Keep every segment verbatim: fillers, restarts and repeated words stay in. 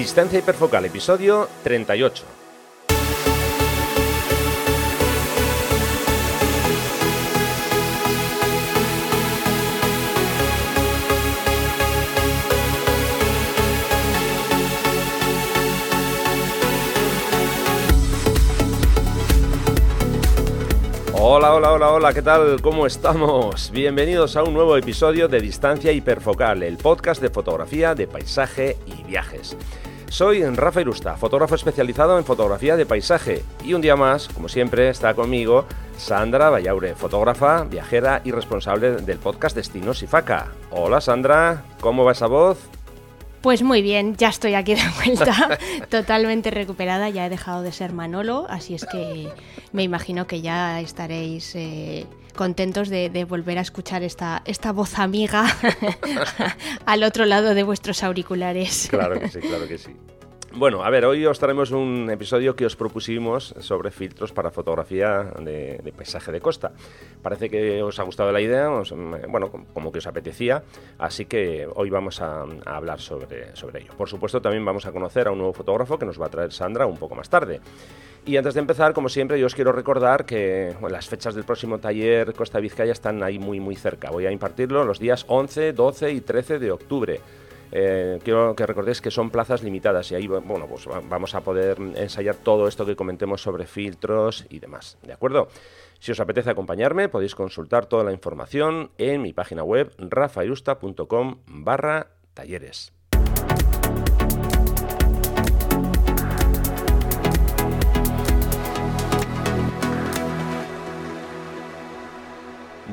Distancia Hiperfocal, episodio treinta y ocho. Hola, hola, hola, hola, ¿qué tal? ¿Cómo estamos? Bienvenidos a un nuevo episodio de Distancia Hiperfocal, el podcast de fotografía de paisaje y viajes. Soy Rafa Irusta, fotógrafo especializado en fotografía de paisaje, y un día más, como siempre, está conmigo Sandra Vallaure, fotógrafa, viajera y responsable del podcast Destinos y Faca. Hola Sandra, ¿cómo va esa voz? Pues muy bien, ya estoy aquí de vuelta, totalmente recuperada, ya he dejado de ser Manolo, así es que me imagino que ya estaréis eh, contentos de, de volver a escuchar esta, esta voz amiga al otro lado de vuestros auriculares. Claro que sí, claro que sí. Bueno, a ver, hoy os traemos un episodio que os propusimos sobre filtros para fotografía de, de paisaje de costa. Parece que os ha gustado la idea, os, bueno, como que os apetecía, así que hoy vamos a, a hablar sobre, sobre ello. Por supuesto, también vamos a conocer a un nuevo fotógrafo que nos va a traer Sandra un poco más tarde. Y antes de empezar, como siempre, yo os quiero recordar que bueno, las fechas del próximo taller Costa Vizcaya están ahí muy, muy cerca. Voy a impartirlo los días once, doce y trece de octubre. Eh, quiero que recordéis que son plazas limitadas y ahí bueno, pues vamos a poder ensayar todo esto que comentemos sobre filtros y demás, ¿de acuerdo? Si os apetece acompañarme, podéis consultar toda la información en mi página web rafairusta punto com barra talleres.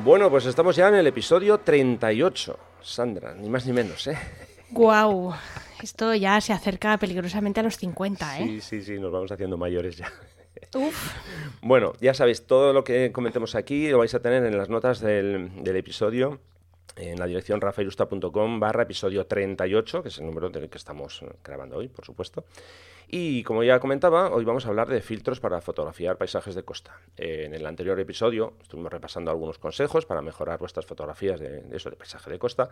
Bueno, pues estamos ya en el episodio treinta y ocho, Sandra, ni más ni menos, ¿eh? ¡Guau! Esto ya se acerca peligrosamente a los cincuenta, ¿eh? Sí, sí, sí, nos vamos haciendo mayores ya. Uf. Bueno, ya sabéis, todo lo que comentemos aquí lo vais a tener en las notas del, del episodio, en la dirección rafairusta punto com barra episodio treinta y ocho, que es el número del que estamos grabando hoy, por supuesto. Y como ya comentaba, hoy vamos a hablar de filtros para fotografiar paisajes de costa. Eh, en el anterior episodio estuvimos repasando algunos consejos para mejorar vuestras fotografías de, de eso, de paisaje de costa.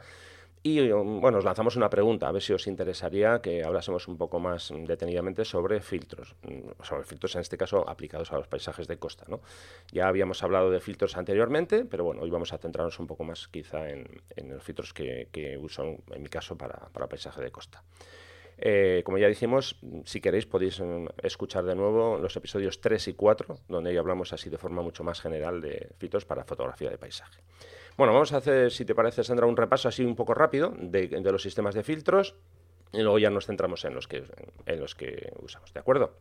Y bueno, os lanzamos una pregunta, a ver si os interesaría que hablásemos un poco más detenidamente sobre filtros, sobre filtros en este caso aplicados a los paisajes de costa, ¿no? Ya habíamos hablado de filtros anteriormente, pero bueno, hoy vamos a centrarnos un poco más quizá en, en los filtros que, que uso en mi caso para, para paisaje de costa. Eh, como ya dijimos, si queréis podéis eh, escuchar de nuevo los episodios tres y cuatro, donde ya hablamos así de forma mucho más general de filtros para fotografía de paisaje. Bueno, vamos a hacer, si te parece Sandra, un repaso así un poco rápido de, de los sistemas de filtros y luego ya nos centramos en los que, en los que usamos, ¿de acuerdo?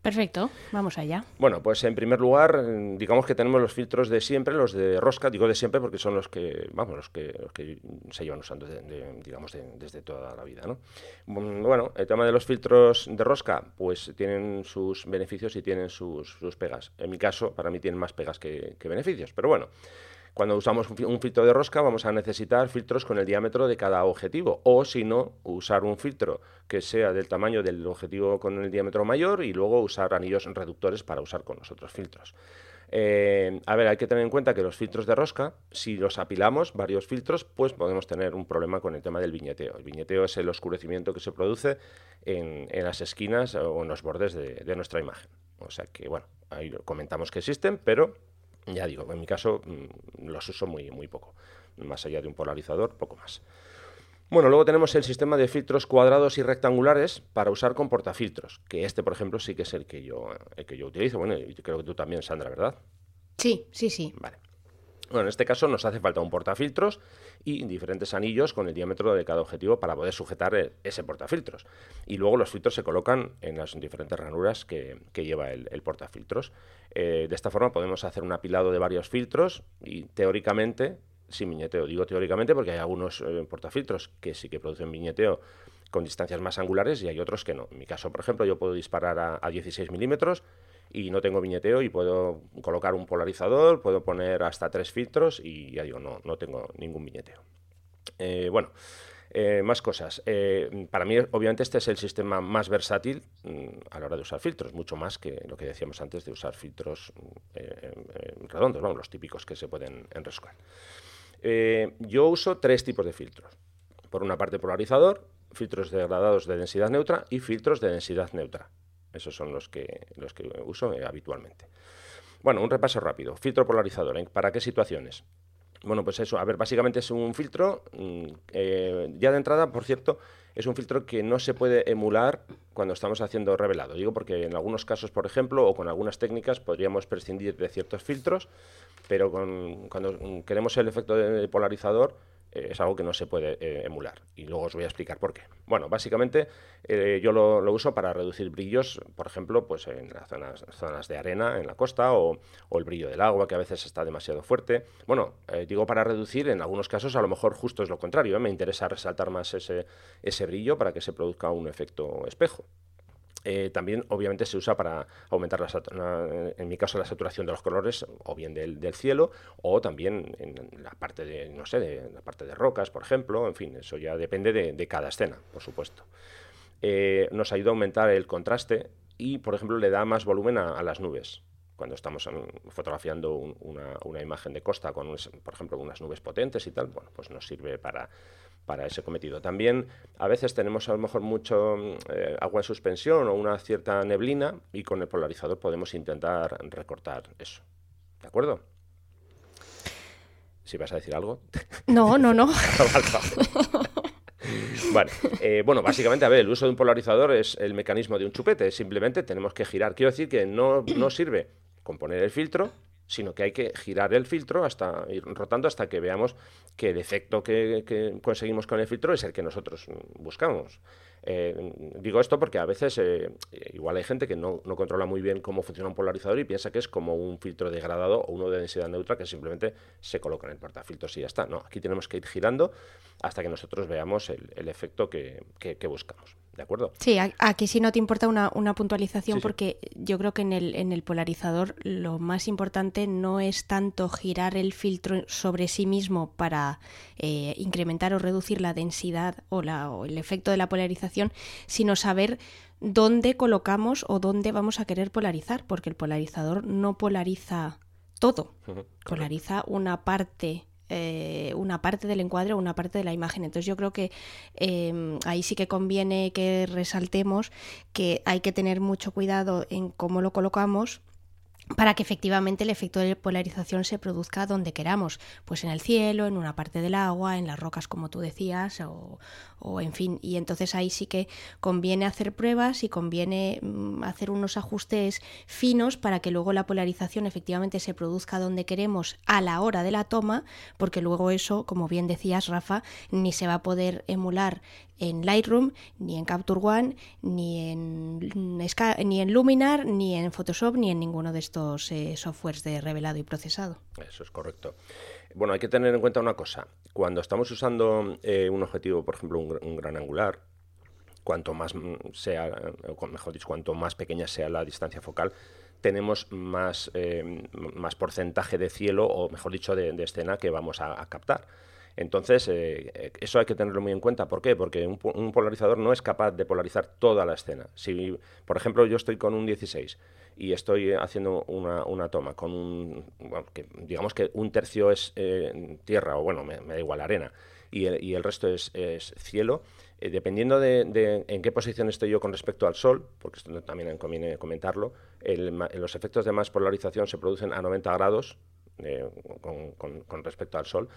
Perfecto, vamos allá. Bueno, pues en primer lugar, digamos que tenemos los filtros de siempre, los de rosca, digo de siempre porque son los que, vamos, los que, los que se llevan usando, de, de, digamos, de, desde toda la vida, ¿no? Bueno, el tema de los filtros de rosca, pues tienen sus beneficios y tienen sus, sus pegas. En mi caso, para mí tienen más pegas que, que beneficios, pero bueno. Cuando usamos un filtro de rosca vamos a necesitar filtros con el diámetro de cada objetivo o, si no, usar un filtro que sea del tamaño del objetivo con el diámetro mayor y luego usar anillos reductores para usar con los otros filtros. Eh, a ver, hay que tener en cuenta que los filtros de rosca, si los apilamos, varios filtros, pues podemos tener un problema con el tema del viñeteo. El viñeteo es el oscurecimiento que se produce en, en las esquinas o en los bordes de, de nuestra imagen. O sea que, bueno, ahí comentamos que existen, pero... Ya digo, en mi caso los uso muy, muy poco, más allá de un polarizador, poco más. Bueno, luego tenemos el sistema de filtros cuadrados y rectangulares para usar con portafiltros, que este, por ejemplo, sí que es el que yo, el que yo utilizo. Bueno, y creo que tú también, Sandra, ¿verdad? Sí, sí, sí. Vale. Bueno, en este caso nos hace falta un portafiltros y diferentes anillos con el diámetro de cada objetivo para poder sujetar ese portafiltros. Y luego los filtros se colocan en las diferentes ranuras que, que lleva el, el portafiltros. Eh, de esta forma podemos hacer un apilado de varios filtros y teóricamente, sin viñeteo, digo teóricamente porque hay algunos eh, portafiltros que sí que producen viñeteo con distancias más angulares y hay otros que no. En mi caso, por ejemplo, yo puedo disparar a, a dieciséis milímetros y no tengo viñeteo y puedo colocar un polarizador, puedo poner hasta tres filtros y ya digo, no, no tengo ningún viñeteo. Eh, bueno, eh, más cosas. Eh, para mí, obviamente, este es el sistema más versátil mmm, a la hora de usar filtros, mucho más que lo que decíamos antes de usar filtros eh, eh, redondos, ¿no? Los típicos que se pueden enroscar. Eh, yo uso tres tipos de filtros. Por una parte, polarizador, filtros degradados de densidad neutra y filtros de densidad neutra. Esos son los que, los que uso eh, habitualmente. Bueno, un repaso rápido. Filtro polarizador, ¿eh? ¿Para qué situaciones? Bueno, pues eso, a ver, básicamente es un filtro, eh, ya de entrada, por cierto, es un filtro que no se puede emular cuando estamos haciendo revelado. Digo porque en algunos casos, por ejemplo, o con algunas técnicas podríamos prescindir de ciertos filtros, pero con, cuando queremos el efecto de polarizador eh, es algo que no se puede eh, emular. Y luego os voy a explicar por qué. Bueno, básicamente eh, yo lo, lo uso para reducir brillos, por ejemplo, pues en las zonas, zonas de arena, en la costa, o, o el brillo del agua, que a veces está demasiado fuerte. Bueno, eh, digo para reducir, en algunos casos a lo mejor justo es lo contrario, ¿eh? Me interesa resaltar más ese, ese brillo para que se produzca un efecto espejo. Eh, también obviamente se usa para aumentar, la, en mi caso, la saturación de los colores, o bien del, del cielo, o también en la parte de, no sé, de la parte de rocas, por ejemplo. En fin, eso ya depende de, de cada escena, por supuesto. Eh, nos ayuda a aumentar el contraste y, por ejemplo, le da más volumen a, a las nubes. Cuando estamos fotografiando un, una, una imagen de costa con, por ejemplo, unas nubes potentes y tal, bueno, pues nos sirve para, para ese cometido. También a veces tenemos a lo mejor mucho eh, agua en suspensión o una cierta neblina, y con el polarizador podemos intentar recortar eso. ¿De acuerdo? ¿Si vas a decir algo? No, no, no. Vale, eh, bueno, básicamente, a ver, el uso de un polarizador es el mecanismo de un chupete. Simplemente tenemos que girar. Quiero decir que no, no sirve con poner el filtro, sino que hay que girar el filtro, hasta ir rotando hasta que veamos que el efecto que, que conseguimos con el filtro es el que nosotros buscamos. Eh, digo esto porque a veces eh, igual hay gente que no, no controla muy bien cómo funciona un polarizador y piensa que es como un filtro degradado o uno de densidad neutra que simplemente se coloca en el portafiltros y ya está. No, aquí tenemos que ir girando hasta que nosotros veamos el, el efecto que, que, que buscamos. ¿De acuerdo? Sí, aquí sí no te importa una, una puntualización, sí, porque sí. Yo creo que en el, en el polarizador lo más importante no es tanto girar el filtro sobre sí mismo para eh, incrementar o reducir la densidad o, la, o el efecto de la polarización, sino saber dónde colocamos o dónde vamos a querer polarizar, porque el polarizador no polariza todo, uh-huh, polariza una parte... Eh, una parte del encuadre o una parte de la imagen. Entonces yo creo que eh, ahí sí que conviene que resaltemos que hay que tener mucho cuidado en cómo lo colocamos para que efectivamente el efecto de polarización se produzca donde queramos, pues en el cielo, en una parte del agua, en las rocas como tú decías, o, o en fin. Y entonces ahí sí que conviene hacer pruebas y conviene hacer unos ajustes finos para que luego la polarización efectivamente se produzca donde queremos a la hora de la toma, porque luego eso, como bien decías, Rafa, ni se va a poder emular en Lightroom, ni en Capture One, ni en, ni en Luminar, ni en Photoshop, ni en ninguno de estos eh, softwares de revelado y procesado. Eso es correcto. Bueno, hay que tener en cuenta una cosa. Cuando estamos usando eh, un objetivo, por ejemplo, un, un gran angular, cuanto más sea, o mejor dicho, cuanto más pequeña sea la distancia focal, tenemos más, eh, más porcentaje de cielo, o mejor dicho, de, de escena que vamos a, a captar. Entonces, eh, eso hay que tenerlo muy en cuenta. ¿Por qué? Porque un, un polarizador no es capaz de polarizar toda la escena. Si, por ejemplo, yo estoy con un dieciséis y estoy haciendo una, una toma con un... Bueno, que digamos que un tercio es eh, tierra, o bueno, me, me da igual, arena, y el, y el resto es, es cielo. Eh, dependiendo de, de en qué posición estoy yo con respecto al sol, porque esto también conviene comentarlo, el, los efectos de más polarización se producen a noventa grados, Eh, con, con, con respecto al sol.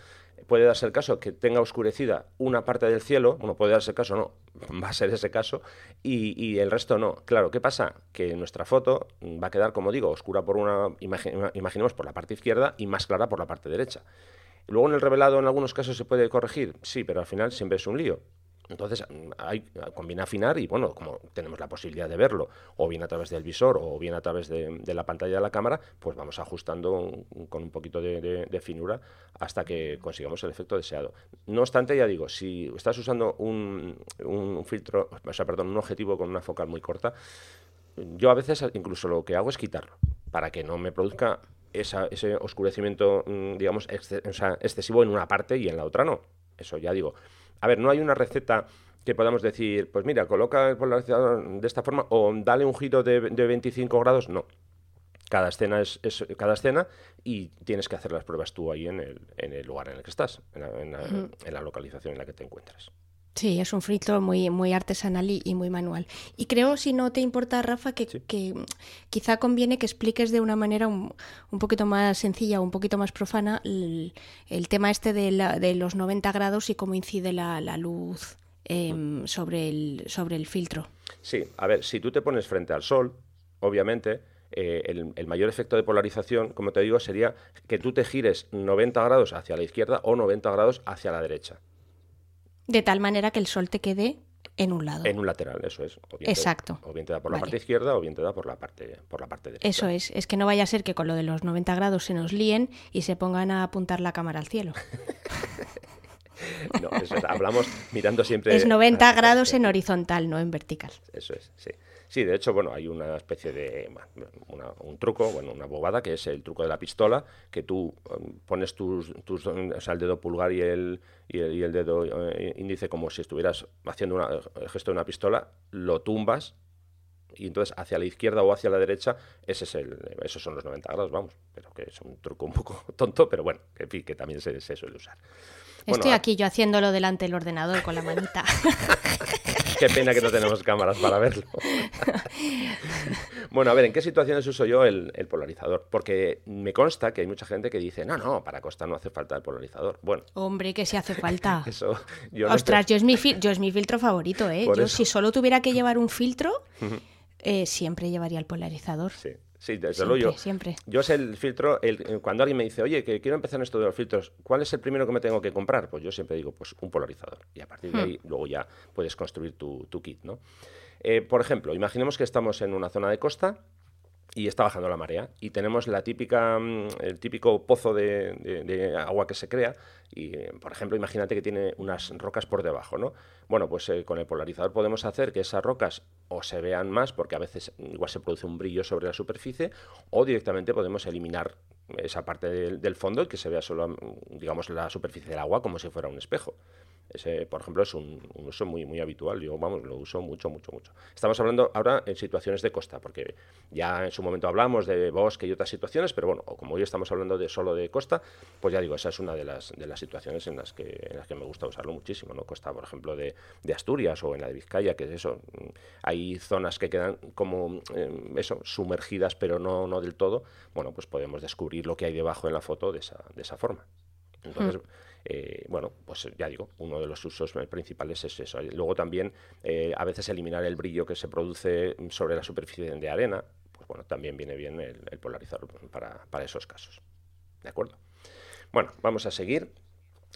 Puede darse el caso que tenga oscurecida una parte del cielo, bueno, puede darse el caso, no, va a ser ese caso, y, y el resto no. Claro, ¿qué pasa? Que nuestra foto va a quedar, como digo, oscura por una, imagine, imaginemos por la parte izquierda y más clara por la parte derecha. Luego en el revelado en algunos casos se puede corregir, sí, pero al final siempre es un lío. Entonces, hay, conviene afinar y, bueno, como tenemos la posibilidad de verlo, o bien a través del visor o bien a través de, de la pantalla de la cámara, pues vamos ajustando un, con un poquito de, de, de finura hasta que consigamos el efecto deseado. No obstante, ya digo, si estás usando un, un filtro, o sea, perdón, un objetivo con una focal muy corta, yo a veces incluso lo que hago es quitarlo para que no me produzca esa, ese oscurecimiento, digamos, ex, o sea, excesivo en una parte y en la otra no. Eso ya digo... A ver, no hay una receta que podamos decir, pues mira, coloca el polarizador de esta forma o dale un giro de, de veinticinco grados. No, cada escena es, es cada escena y tienes que hacer las pruebas tú ahí en el, en el lugar en el que estás, en la, en, la, en la localización en la que te encuentras. Sí, es un filtro muy, muy artesanal y, y muy manual. Y creo, si no te importa, Rafa, que, sí. que quizá conviene que expliques de una manera un, un poquito más sencilla, un poquito más profana, el, el tema este de, la, de los noventa grados y cómo incide la, la luz eh, sobre, el, sobre el filtro. Sí, a ver, si tú te pones frente al sol, obviamente, eh, el, el mayor efecto de polarización, como te digo, sería que tú te gires noventa grados hacia la izquierda o noventa grados hacia la derecha. De tal manera que el sol te quede en un lado. En un lateral, eso es. O bien Exacto. Te, o bien te da por la vale. parte izquierda o bien te da por la parte, por la parte derecha. Eso es. Es que no vaya a ser que con lo de los noventa grados se nos líen y se pongan a apuntar la cámara al cielo. No, eso es. Hablamos mirando siempre... Es noventa grados en horizontal, no en vertical. Eso es, sí. Sí, de hecho, bueno, hay una especie de... Una, un truco, bueno, una bobada, que es el truco de la pistola, que tú pones tus... tus o sea, el dedo pulgar y el, y el, y el dedo índice como si estuvieras haciendo una, el gesto de una pistola, lo tumbas y entonces hacia la izquierda o hacia la derecha, ese es el, esos son los noventa grados, vamos. Pero que es un truco un poco tonto, pero bueno, que, que también se, se suele usar. Bueno, estoy aquí yo haciéndolo delante del ordenador con la manita. Qué pena que no tenemos cámaras para verlo. Bueno, a ver, ¿en qué situaciones uso yo el, el polarizador? Porque me consta que hay mucha gente que dice, no, no, para Costa no hace falta el polarizador. Bueno. Hombre, que sí hace falta. Eso, yo Ostras, no te... yo, es mi fil- yo es mi filtro favorito, ¿eh? Por yo eso. Si solo tuviera que llevar un filtro, eh, siempre llevaría el polarizador. Sí. Sí, desde luego yo. Siempre. Yo es el filtro, el, cuando alguien me dice, oye, que quiero empezar en esto de los filtros, ¿cuál es el primero que me tengo que comprar? Pues yo siempre digo, pues un polarizador. Y a partir de hmm. ahí luego ya puedes construir tu, tu kit, ¿no? Eh, por ejemplo, imaginemos que estamos en una zona de costa y está bajando la marea y tenemos la típica, el típico pozo de, de, de agua que se crea y, por ejemplo, imagínate que tiene unas rocas por debajo, ¿no? Bueno, pues eh, con el polarizador podemos hacer que esas rocas o se vean más, porque a veces igual se produce un brillo sobre la superficie, o directamente podemos eliminar esa parte del, del fondo y que se vea solo, digamos, la superficie del agua como si fuera un espejo. Ese, por ejemplo, es un, un uso muy, muy habitual. Yo, vamos, lo uso mucho, mucho, mucho. Estamos hablando ahora en situaciones de costa, porque ya en su momento hablamos de bosque y otras situaciones, pero bueno, como hoy estamos hablando de solo de costa, pues ya digo, esa es una de las, de las situaciones en las, que, en las que me gusta usarlo muchísimo, ¿no? Costa, por ejemplo, de, de Asturias o en la de Vizcaya, que es eso. Hay zonas que quedan como, eh, eso, sumergidas, pero no, no del todo. Bueno, pues podemos descubrir lo que hay debajo en la foto de esa, de esa forma. Entonces... Mm. Eh, bueno, pues ya digo, uno de los usos principales es eso. Luego también, eh, a veces eliminar el brillo que se produce sobre la superficie de arena, pues bueno, también viene bien el, el polarizador para, para esos casos. ¿De acuerdo? Bueno, vamos a seguir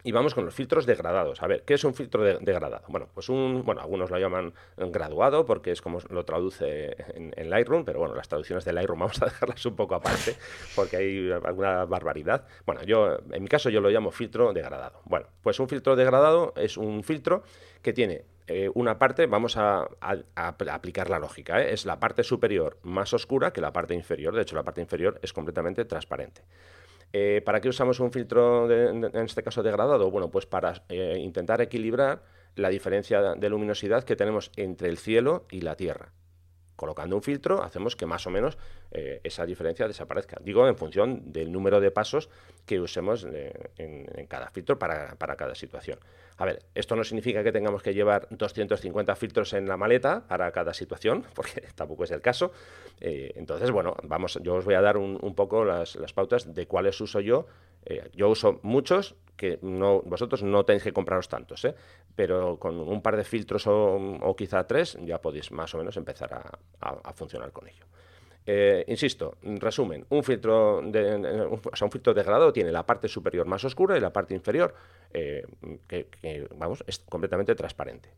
y vamos con los filtros degradados. A ver, ¿qué es un filtro de, degradado? Bueno, pues un, bueno, algunos lo llaman graduado porque es como lo traduce en, en Lightroom, pero bueno, las traducciones de Lightroom vamos a dejarlas un poco aparte porque hay alguna barbaridad. Bueno, yo, en mi caso yo lo llamo filtro degradado. Bueno, pues un filtro degradado es un filtro que tiene eh, una parte, vamos a, a, a aplicar la lógica, ¿eh? Es la parte superior más oscura que la parte inferior. De hecho, la parte inferior es completamente transparente. Eh, ¿Para qué usamos un filtro, de, de, en este caso degradado? Bueno, pues para eh, intentar equilibrar la diferencia de luminosidad que tenemos entre el cielo y la tierra. Colocando un filtro hacemos que más o menos eh, esa diferencia desaparezca. Digo, en función del número de pasos que usemos eh, en, en cada filtro para, para cada situación. A ver, esto no significa que tengamos que llevar doscientos cincuenta filtros en la maleta para cada situación, porque tampoco es el caso. Eh, entonces, bueno, vamos, yo os voy a dar un, un poco las, las pautas de cuáles uso yo. Eh, yo uso muchos, que no, vosotros no tenéis que compraros tantos, ¿eh? Pero con un par de filtros o, o quizá tres ya podéis más o menos empezar a, a, a funcionar con ello. Eh, insisto, resumen, un filtro, de, o sea, un filtro degradado tiene la parte superior más oscura y la parte inferior eh, que, que, vamos, es completamente transparente.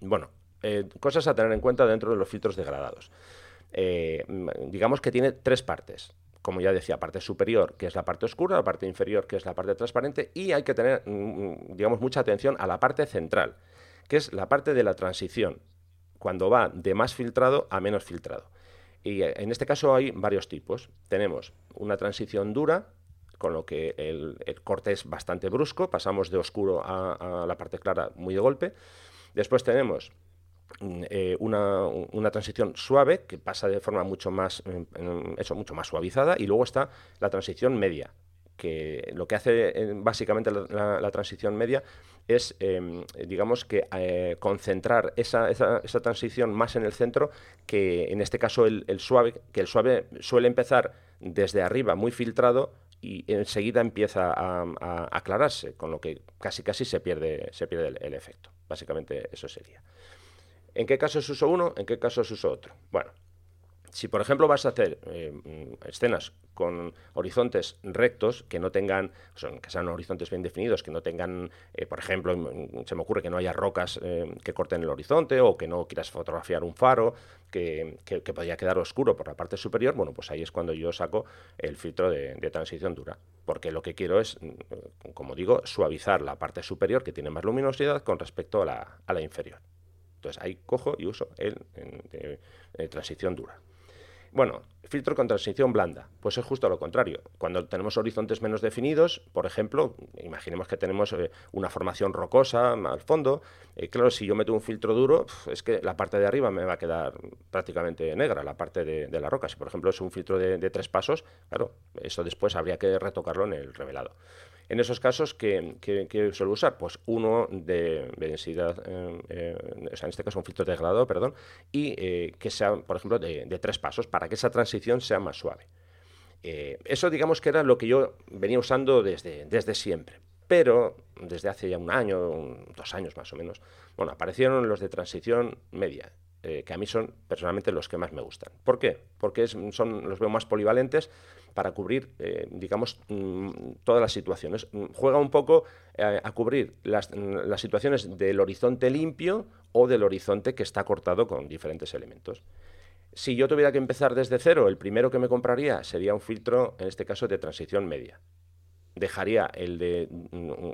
Bueno, eh, cosas a tener en cuenta dentro de los filtros degradados. Eh, digamos que tiene tres partes. Como ya decía, parte superior, que es la parte oscura, la parte inferior, que es la parte transparente, y hay que tener, digamos, mucha atención a la parte central, que es la parte de la transición, cuando va de más filtrado a menos filtrado. Y en este caso hay varios tipos. Tenemos una transición dura, con lo que el, el corte es bastante brusco, pasamos de oscuro a, a la parte clara muy de golpe. Después tenemos eh, una, una transición suave, que pasa de forma mucho más, eso, mucho más suavizada, y luego está la transición media, que lo que hace eh, básicamente la, la, la transición media es, eh, digamos, que eh, concentrar esa, esa, esa transición más en el centro que, en este caso, el, el suave, que el suave suele empezar desde arriba muy filtrado y enseguida empieza a, a aclararse, con lo que casi casi se pierde, se pierde el, el efecto. Básicamente eso sería. ¿En qué caso es uso uno? ¿En qué caso es uso otro? Bueno, si por ejemplo vas a hacer eh, escenas con horizontes rectos que no tengan, son, que sean horizontes bien definidos, que no tengan, eh, por ejemplo, se me ocurre que no haya rocas eh, que corten el horizonte, o que no quieras fotografiar un faro que, que, que podría quedar oscuro por la parte superior, bueno, pues ahí es cuando yo saco el filtro de, de transición dura, porque lo que quiero es, como digo, suavizar la parte superior que tiene más luminosidad con respecto a la, a la inferior. Entonces ahí cojo y uso el, el, el, el transición dura. Bueno, filtro con transición blanda, pues es justo lo contrario. Cuando tenemos horizontes menos definidos, por ejemplo, imaginemos que tenemos eh, una formación rocosa al fondo, eh, claro, si yo meto un filtro duro, es que la parte de arriba me va a quedar prácticamente negra, la parte de, de la roca. Si, por ejemplo, es un filtro de, de tres pasos, claro, eso después habría que retocarlo en el revelado. En esos casos, ¿qué, qué, qué suelo usar? Pues uno de densidad, eh, eh, o sea, en este caso un filtro degradado, perdón, y eh, que sea, por ejemplo, de, de tres pasos, para que esa transición sea más suave. Eh, eso, digamos, que era lo que yo venía usando desde, desde siempre, pero desde hace ya un año, un, dos años más o menos, bueno, aparecieron los de transición media, eh, que a mí son personalmente los que más me gustan. ¿Por qué? Porque es, son, los veo más polivalentes, para cubrir, eh, digamos, todas las situaciones. Juega un poco eh, a cubrir las, las situaciones del horizonte limpio o del horizonte que está cortado con diferentes elementos. Si yo tuviera que empezar desde cero, el primero que me compraría sería un filtro, en este caso, de transición media. Dejaría el, de,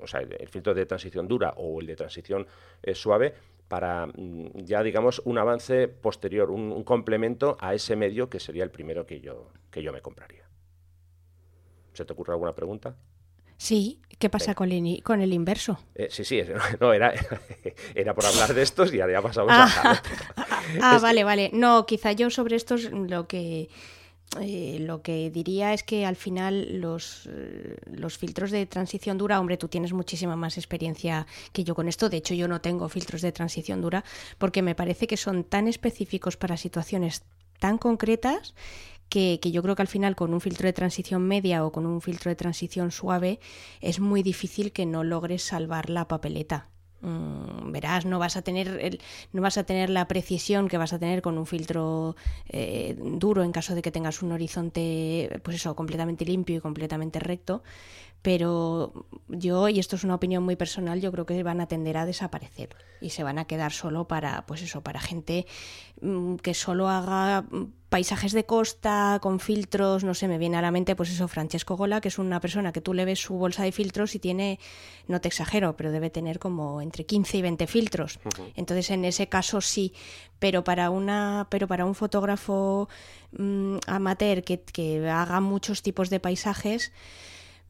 o sea, el filtro de transición dura o el de transición eh, suave para, ya digamos, un avance posterior, un, un complemento a ese medio que sería el primero que yo, que yo me compraría. ¿Se te ocurre alguna pregunta? Sí, ¿qué pasa con el, con el inverso? Eh, sí, sí, no, era, era por hablar de estos y ya pasamos ah, a... Ah, es vale, que... vale. No, quizá yo sobre estos lo que, eh, lo que diría es que al final los, los filtros de transición dura, hombre, tú tienes muchísima más experiencia que yo con esto. De hecho, yo no tengo filtros de transición dura porque me parece que son tan específicos para situaciones tan concretas Que, que yo creo que al final con un filtro de transición media o con un filtro de transición suave es muy difícil que no logres salvar la papeleta. Mm, verás, no vas a tener el, no vas a tener la precisión que vas a tener con un filtro eh, duro en caso de que tengas un horizonte, pues eso, completamente limpio y completamente recto. Pero yo, y esto es una opinión muy personal, yo creo que van a tender a desaparecer y se van a quedar solo para, pues eso, para gente que solo haga paisajes de costa con filtros. No sé, me viene a la mente, pues eso, Francesco Gola, que es una persona que tú le ves su bolsa de filtros y tiene, no te exagero, pero debe tener como entre quince y veinte filtros. Uh-huh. Entonces, en ese caso sí, pero para una, pero para un fotógrafo mmm, amateur que, que haga muchos tipos de paisajes,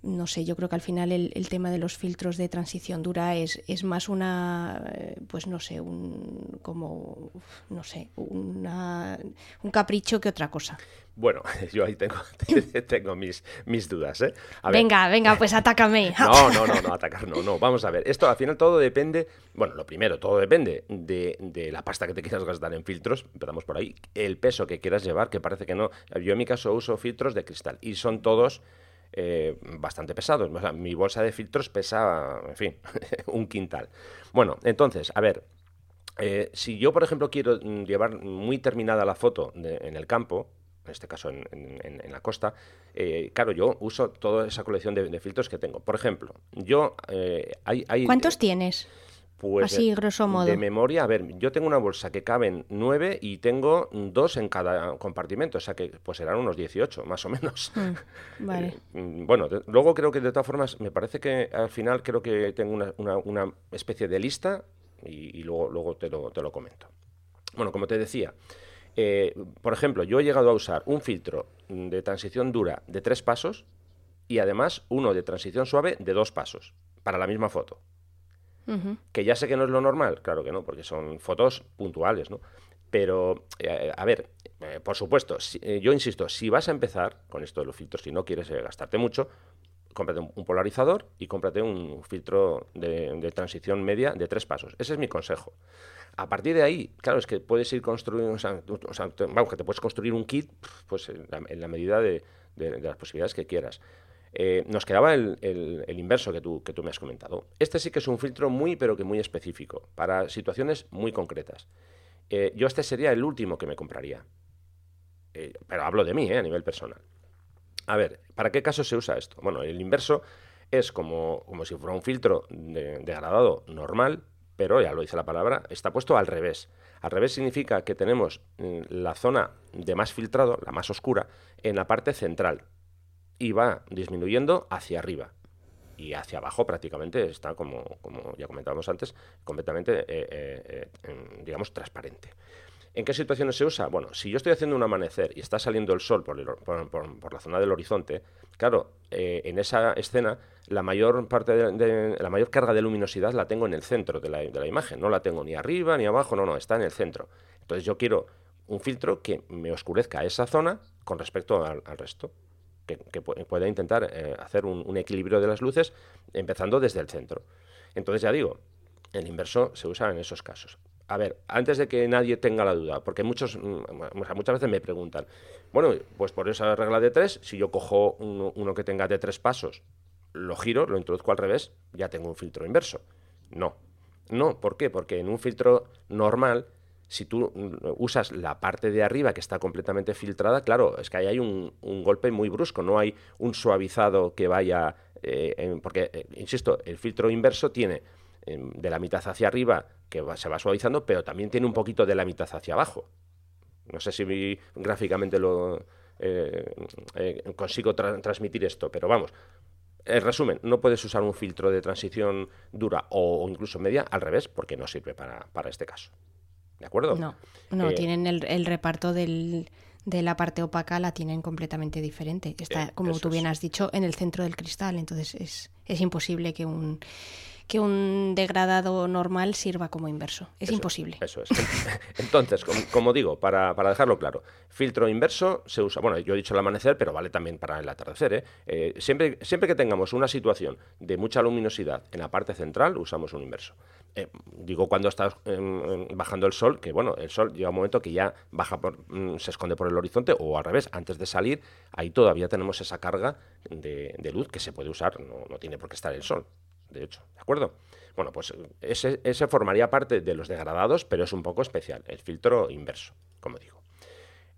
no sé, yo creo que al final el, el tema de los filtros de transición dura es, es más una, pues no sé, un como, no sé, una, un capricho que otra cosa. Bueno, yo ahí tengo, tengo mis, mis dudas, ¿eh? A ver. Venga, venga, pues atácame. No, no, no, no, atacar, no, no. Vamos a ver, esto al final todo depende, bueno, lo primero, todo depende de, de la pasta que te quieras gastar en filtros, empezamos por ahí, el peso que quieras llevar, que parece que no. Yo en mi caso uso filtros de cristal y son todos... Eh, bastante pesados. O sea, mi bolsa de filtros pesa, en fin, un quintal. Bueno, entonces, a ver, eh, si yo, por ejemplo, quiero llevar muy terminada la foto de, en el campo, en este caso en, en, en la costa, eh, claro, yo uso toda esa colección de, de filtros que tengo. Por ejemplo, yo... Eh, hay, hay, ¿Cuántos eh, tienes? Pues así, grosso modo. De memoria, a ver, yo tengo una bolsa que caben nueve y tengo dos en cada compartimento, o sea que pues serán unos dieciocho, más o menos. Mm, vale. Bueno, de, luego creo que de todas formas, me parece que al final creo que tengo una, una, una especie de lista y, y luego, luego te, lo, te lo comento. Bueno, como te decía, eh, por ejemplo, yo he llegado a usar un filtro de transición dura de tres pasos y además uno de transición suave de dos pasos para la misma foto. Uh-huh. Que ya sé que no es lo normal, claro que no, porque son fotos puntuales, ¿no? Pero, eh, a ver, eh, por supuesto, si, eh, yo insisto, si vas a empezar con esto de los filtros, si no quieres eh, gastarte mucho, cómprate un, un polarizador y cómprate un filtro de, de transición media de tres pasos. Ese es mi consejo. A partir de ahí, claro, es que puedes ir construyendo, o sea, o sea, vamos, que te puedes construir un kit pues en la, en la medida de, de, de las posibilidades que quieras. Eh, nos quedaba el, el, el inverso que tú, que tú me has comentado. Este sí que es un filtro muy, pero que muy específico, para situaciones muy concretas. Eh, yo este sería el último que me compraría. Eh, pero hablo de mí, eh, a nivel personal. A ver, ¿para qué caso se usa esto? Bueno, el inverso es como, como si fuera un filtro de, degradado normal, pero, ya lo dice la palabra, está puesto al revés. Al revés significa que tenemos la zona de más filtrado, la más oscura, en la parte central. Y va disminuyendo hacia arriba. Y hacia abajo prácticamente está, como, como ya comentábamos antes, completamente, eh, eh, eh, digamos, transparente. ¿En qué situaciones se usa? Bueno, si yo estoy haciendo un amanecer y está saliendo el sol por, el, por, por, por la zona del horizonte, claro, eh, en esa escena la mayor parte de, de, la mayor carga de luminosidad la tengo en el centro de la, de la imagen. No la tengo ni arriba ni abajo, no, no, está en el centro. Entonces yo quiero un filtro que me oscurezca esa zona con respecto al, al resto. Que, que pueda intentar eh, hacer un, un equilibrio de las luces empezando desde el centro. Entonces, ya digo, el inverso se usa en esos casos. A ver, antes de que nadie tenga la duda, porque muchos muchas veces me preguntan, bueno, pues por esa regla de tres, si yo cojo uno, uno que tenga de tres pasos, lo giro, lo introduzco al revés, ya tengo un filtro inverso. No. No, ¿por qué? Porque en un filtro normal, si tú usas la parte de arriba que está completamente filtrada, claro, es que ahí hay un, un golpe muy brusco, no hay un suavizado que vaya, eh, en, porque, eh, insisto, el filtro inverso tiene eh, de la mitad hacia arriba que va, se va suavizando, pero también tiene un poquito de la mitad hacia abajo. No sé si gráficamente lo eh, eh, consigo tra- transmitir esto, pero vamos. En resumen, no puedes usar un filtro de transición dura o, o incluso media al revés, porque no sirve para, para este caso. ¿De acuerdo? No, no eh, tienen el, el reparto del, de la parte opaca, la tienen completamente diferente. Está, eh, como tú bien es. has dicho, en el centro del cristal, entonces es, es imposible que un, que un degradado normal sirva como inverso. Es eso, imposible. Eso es. Entonces, como, como digo, para, para dejarlo claro, filtro inverso se usa, bueno, yo he dicho el amanecer, pero vale también para el atardecer, ¿eh? Eh, siempre, siempre que tengamos una situación de mucha luminosidad en la parte central, usamos un inverso. Eh, digo cuando está eh, bajando el sol, que bueno, el sol llega un momento que ya baja por, mm, se esconde por el horizonte, o al revés, antes de salir, ahí todavía tenemos esa carga de, de luz que se puede usar, no, no tiene por qué estar el sol, de hecho, ¿de acuerdo? Bueno, pues ese, ese formaría parte de los degradados, pero es un poco especial, el filtro inverso, como digo.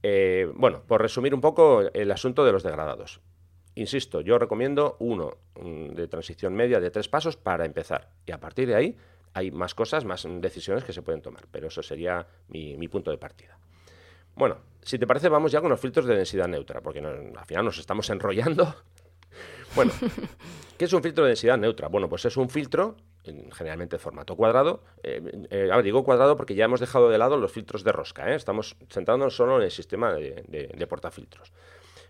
Eh, bueno, por resumir un poco el asunto de los degradados. Insisto, yo recomiendo uno de transición media de tres pasos para empezar, y a partir de ahí hay más cosas, más decisiones que se pueden tomar, pero eso sería mi, mi punto de partida. Bueno, si te parece, vamos ya con los filtros de densidad neutra, porque no, al final nos estamos enrollando. Bueno, ¿qué es un filtro de densidad neutra? Bueno, pues es un filtro, generalmente de formato cuadrado. Eh, eh, ahora digo cuadrado porque ya hemos dejado de lado los filtros de rosca, ¿eh? Estamos centrándonos solo en el sistema de, de, de portafiltros.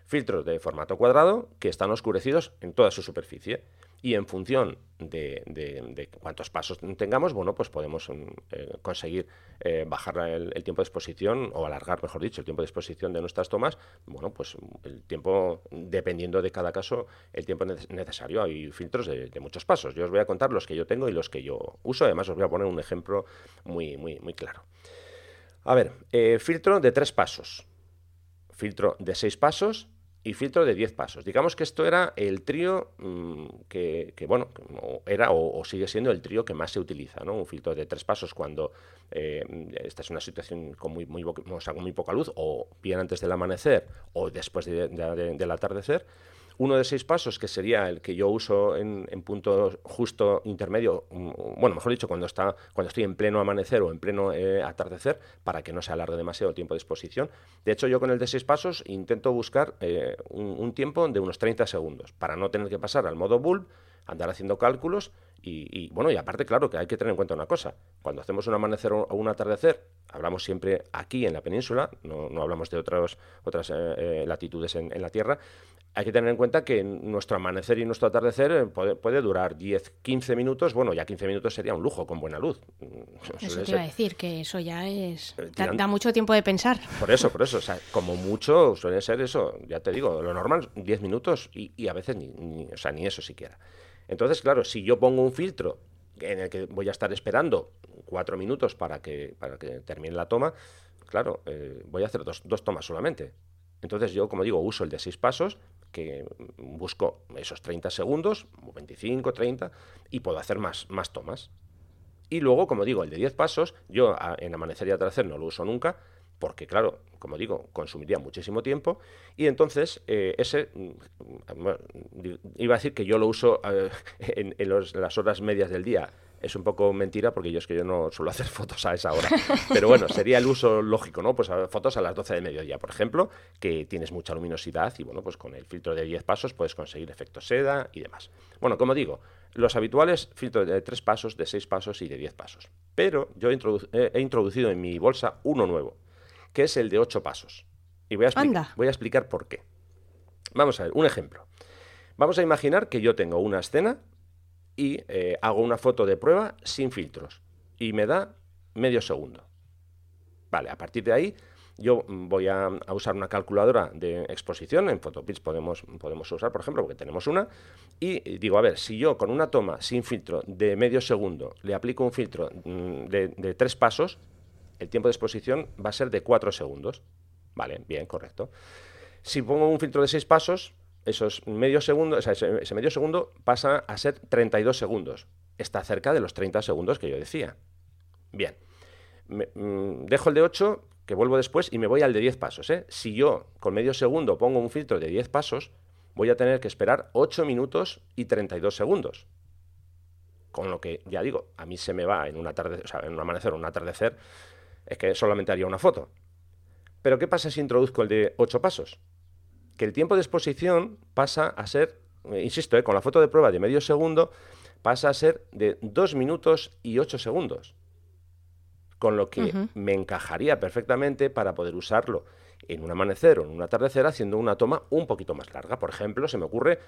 Filtros de formato cuadrado que están oscurecidos en toda su superficie. Y en función de, de, de cuántos pasos tengamos, bueno, pues podemos eh, conseguir eh, bajar el, el tiempo de exposición, o alargar, mejor dicho, el tiempo de exposición de nuestras tomas. Bueno, pues el tiempo, dependiendo de cada caso, el tiempo neces- necesario. Hay filtros de, de muchos pasos. Yo os voy a contar los que yo tengo y los que yo uso. Además, os voy a poner un ejemplo muy, muy, muy claro. A ver, eh, filtro de tres pasos, filtro de seis pasos y filtro de diez pasos. Digamos que esto era el trío mmm, que, que, bueno, era o, o sigue siendo el trío que más se utiliza, ¿no? Un filtro de tres pasos cuando eh, esta es una situación con muy, muy, o sea, con muy poca luz, o bien antes del amanecer o después de, de, de, del atardecer. Uno de seis pasos, que sería el que yo uso en, en punto justo intermedio, bueno, mejor dicho, cuando está cuando estoy en pleno amanecer o en pleno eh, atardecer, para que no se alargue demasiado el tiempo de exposición. De hecho, yo con el de seis pasos intento buscar eh, un, un tiempo de unos treinta segundos, para no tener que pasar al modo bulb, andar haciendo cálculos Y, y bueno, y aparte, claro, que hay que tener en cuenta una cosa. Cuando hacemos un amanecer o un atardecer, hablamos siempre aquí en la península, no, no hablamos de otros, otras eh, latitudes en, en la Tierra. Hay que tener en cuenta que nuestro amanecer y nuestro atardecer puede, puede durar diez, quince minutos. Bueno, ya quince minutos sería un lujo con buena luz. Eso te iba a decir, que eso ya es... Da, da mucho tiempo de pensar. Por eso, por eso. O sea, como mucho suele ser eso, ya te digo, lo normal, diez minutos y, y a veces ni, ni, o sea, ni eso siquiera. Entonces, claro, si yo pongo un filtro en el que voy a estar esperando cuatro minutos para que, para que termine la toma, claro, eh, voy a hacer dos, dos tomas solamente. Entonces yo, como digo, uso el de seis pasos, que busco esos treinta segundos, veinticinco, treinta, y puedo hacer más, más tomas. Y luego, como digo, el de diez pasos, yo a, en amanecer y atardecer no lo uso nunca, porque, claro, como digo, consumiría muchísimo tiempo. Y entonces, eh, ese, bueno, iba a decir que yo lo uso eh, en, en los, las horas medias del día. Es un poco mentira, porque yo es que yo no suelo hacer fotos a esa hora. Pero bueno, sería el uso lógico, ¿no? Pues fotos a las doce de mediodía, por ejemplo, que tienes mucha luminosidad y, bueno, pues con el filtro de diez pasos puedes conseguir efecto seda y demás. Bueno, como digo, los habituales filtros de tres pasos, de seis pasos y de diez pasos. Pero yo introdu- he introducido en mi bolsa uno nuevo, que es el de ocho pasos. Y voy a, expli- voy a explicar por qué. Vamos a ver, un ejemplo. Vamos a imaginar que yo tengo una escena y eh, hago una foto de prueba sin filtros. Y me da medio segundo. Vale, a partir de ahí yo voy a, a usar una calculadora de exposición. En PhotoPills podemos, podemos usar, por ejemplo, porque tenemos una. Y digo, a ver, si yo con una toma sin filtro de medio segundo le aplico un filtro de, de tres pasos, el tiempo de exposición va a ser de cuatro segundos. Vale, bien, correcto. Si pongo un filtro de seis pasos, esos medio segundo, o sea, ese, ese medio segundo pasa a ser treinta y dos segundos. Está cerca de los treinta segundos que yo decía. Bien. Me, mm, dejo el de ocho, que vuelvo después, y me voy al de diez pasos, ¿eh? Si yo con medio segundo pongo un filtro de diez pasos, voy a tener que esperar ocho minutos y treinta y dos segundos. Con lo que, ya digo, a mí se me va en una tarde, o sea, en un amanecer o un atardecer, es que solamente haría una foto. Pero ¿qué pasa si introduzco el de ocho pasos? Que el tiempo de exposición pasa a ser, eh, insisto, eh, con la foto de prueba de medio segundo, pasa a ser de dos minutos y ocho segundos. Con lo que uh-huh. me encajaría perfectamente para poder usarlo en un amanecer o en un atardecer haciendo una toma un poquito más larga. Por ejemplo, se me ocurre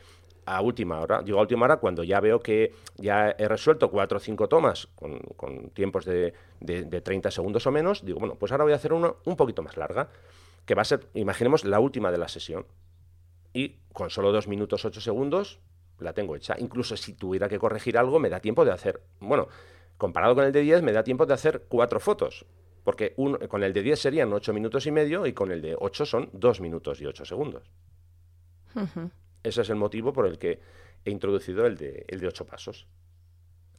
a última hora. Digo a última hora cuando ya veo que ya he resuelto cuatro o cinco tomas con, con tiempos de, de, de treinta segundos o menos. Digo, bueno, pues ahora voy a hacer una un poquito más larga, que va a ser, imaginemos, la última de la sesión. Y con solo dos minutos ocho segundos la tengo hecha. Incluso si tuviera que corregir algo, me da tiempo de hacer... Bueno, comparado con el de diez, me da tiempo de hacer cuatro fotos. Porque un, con el de diez serían ocho minutos y medio y con el de ocho son dos minutos y ocho segundos. Uh-huh. Ese es el motivo por el que he introducido el de, el de ocho pasos.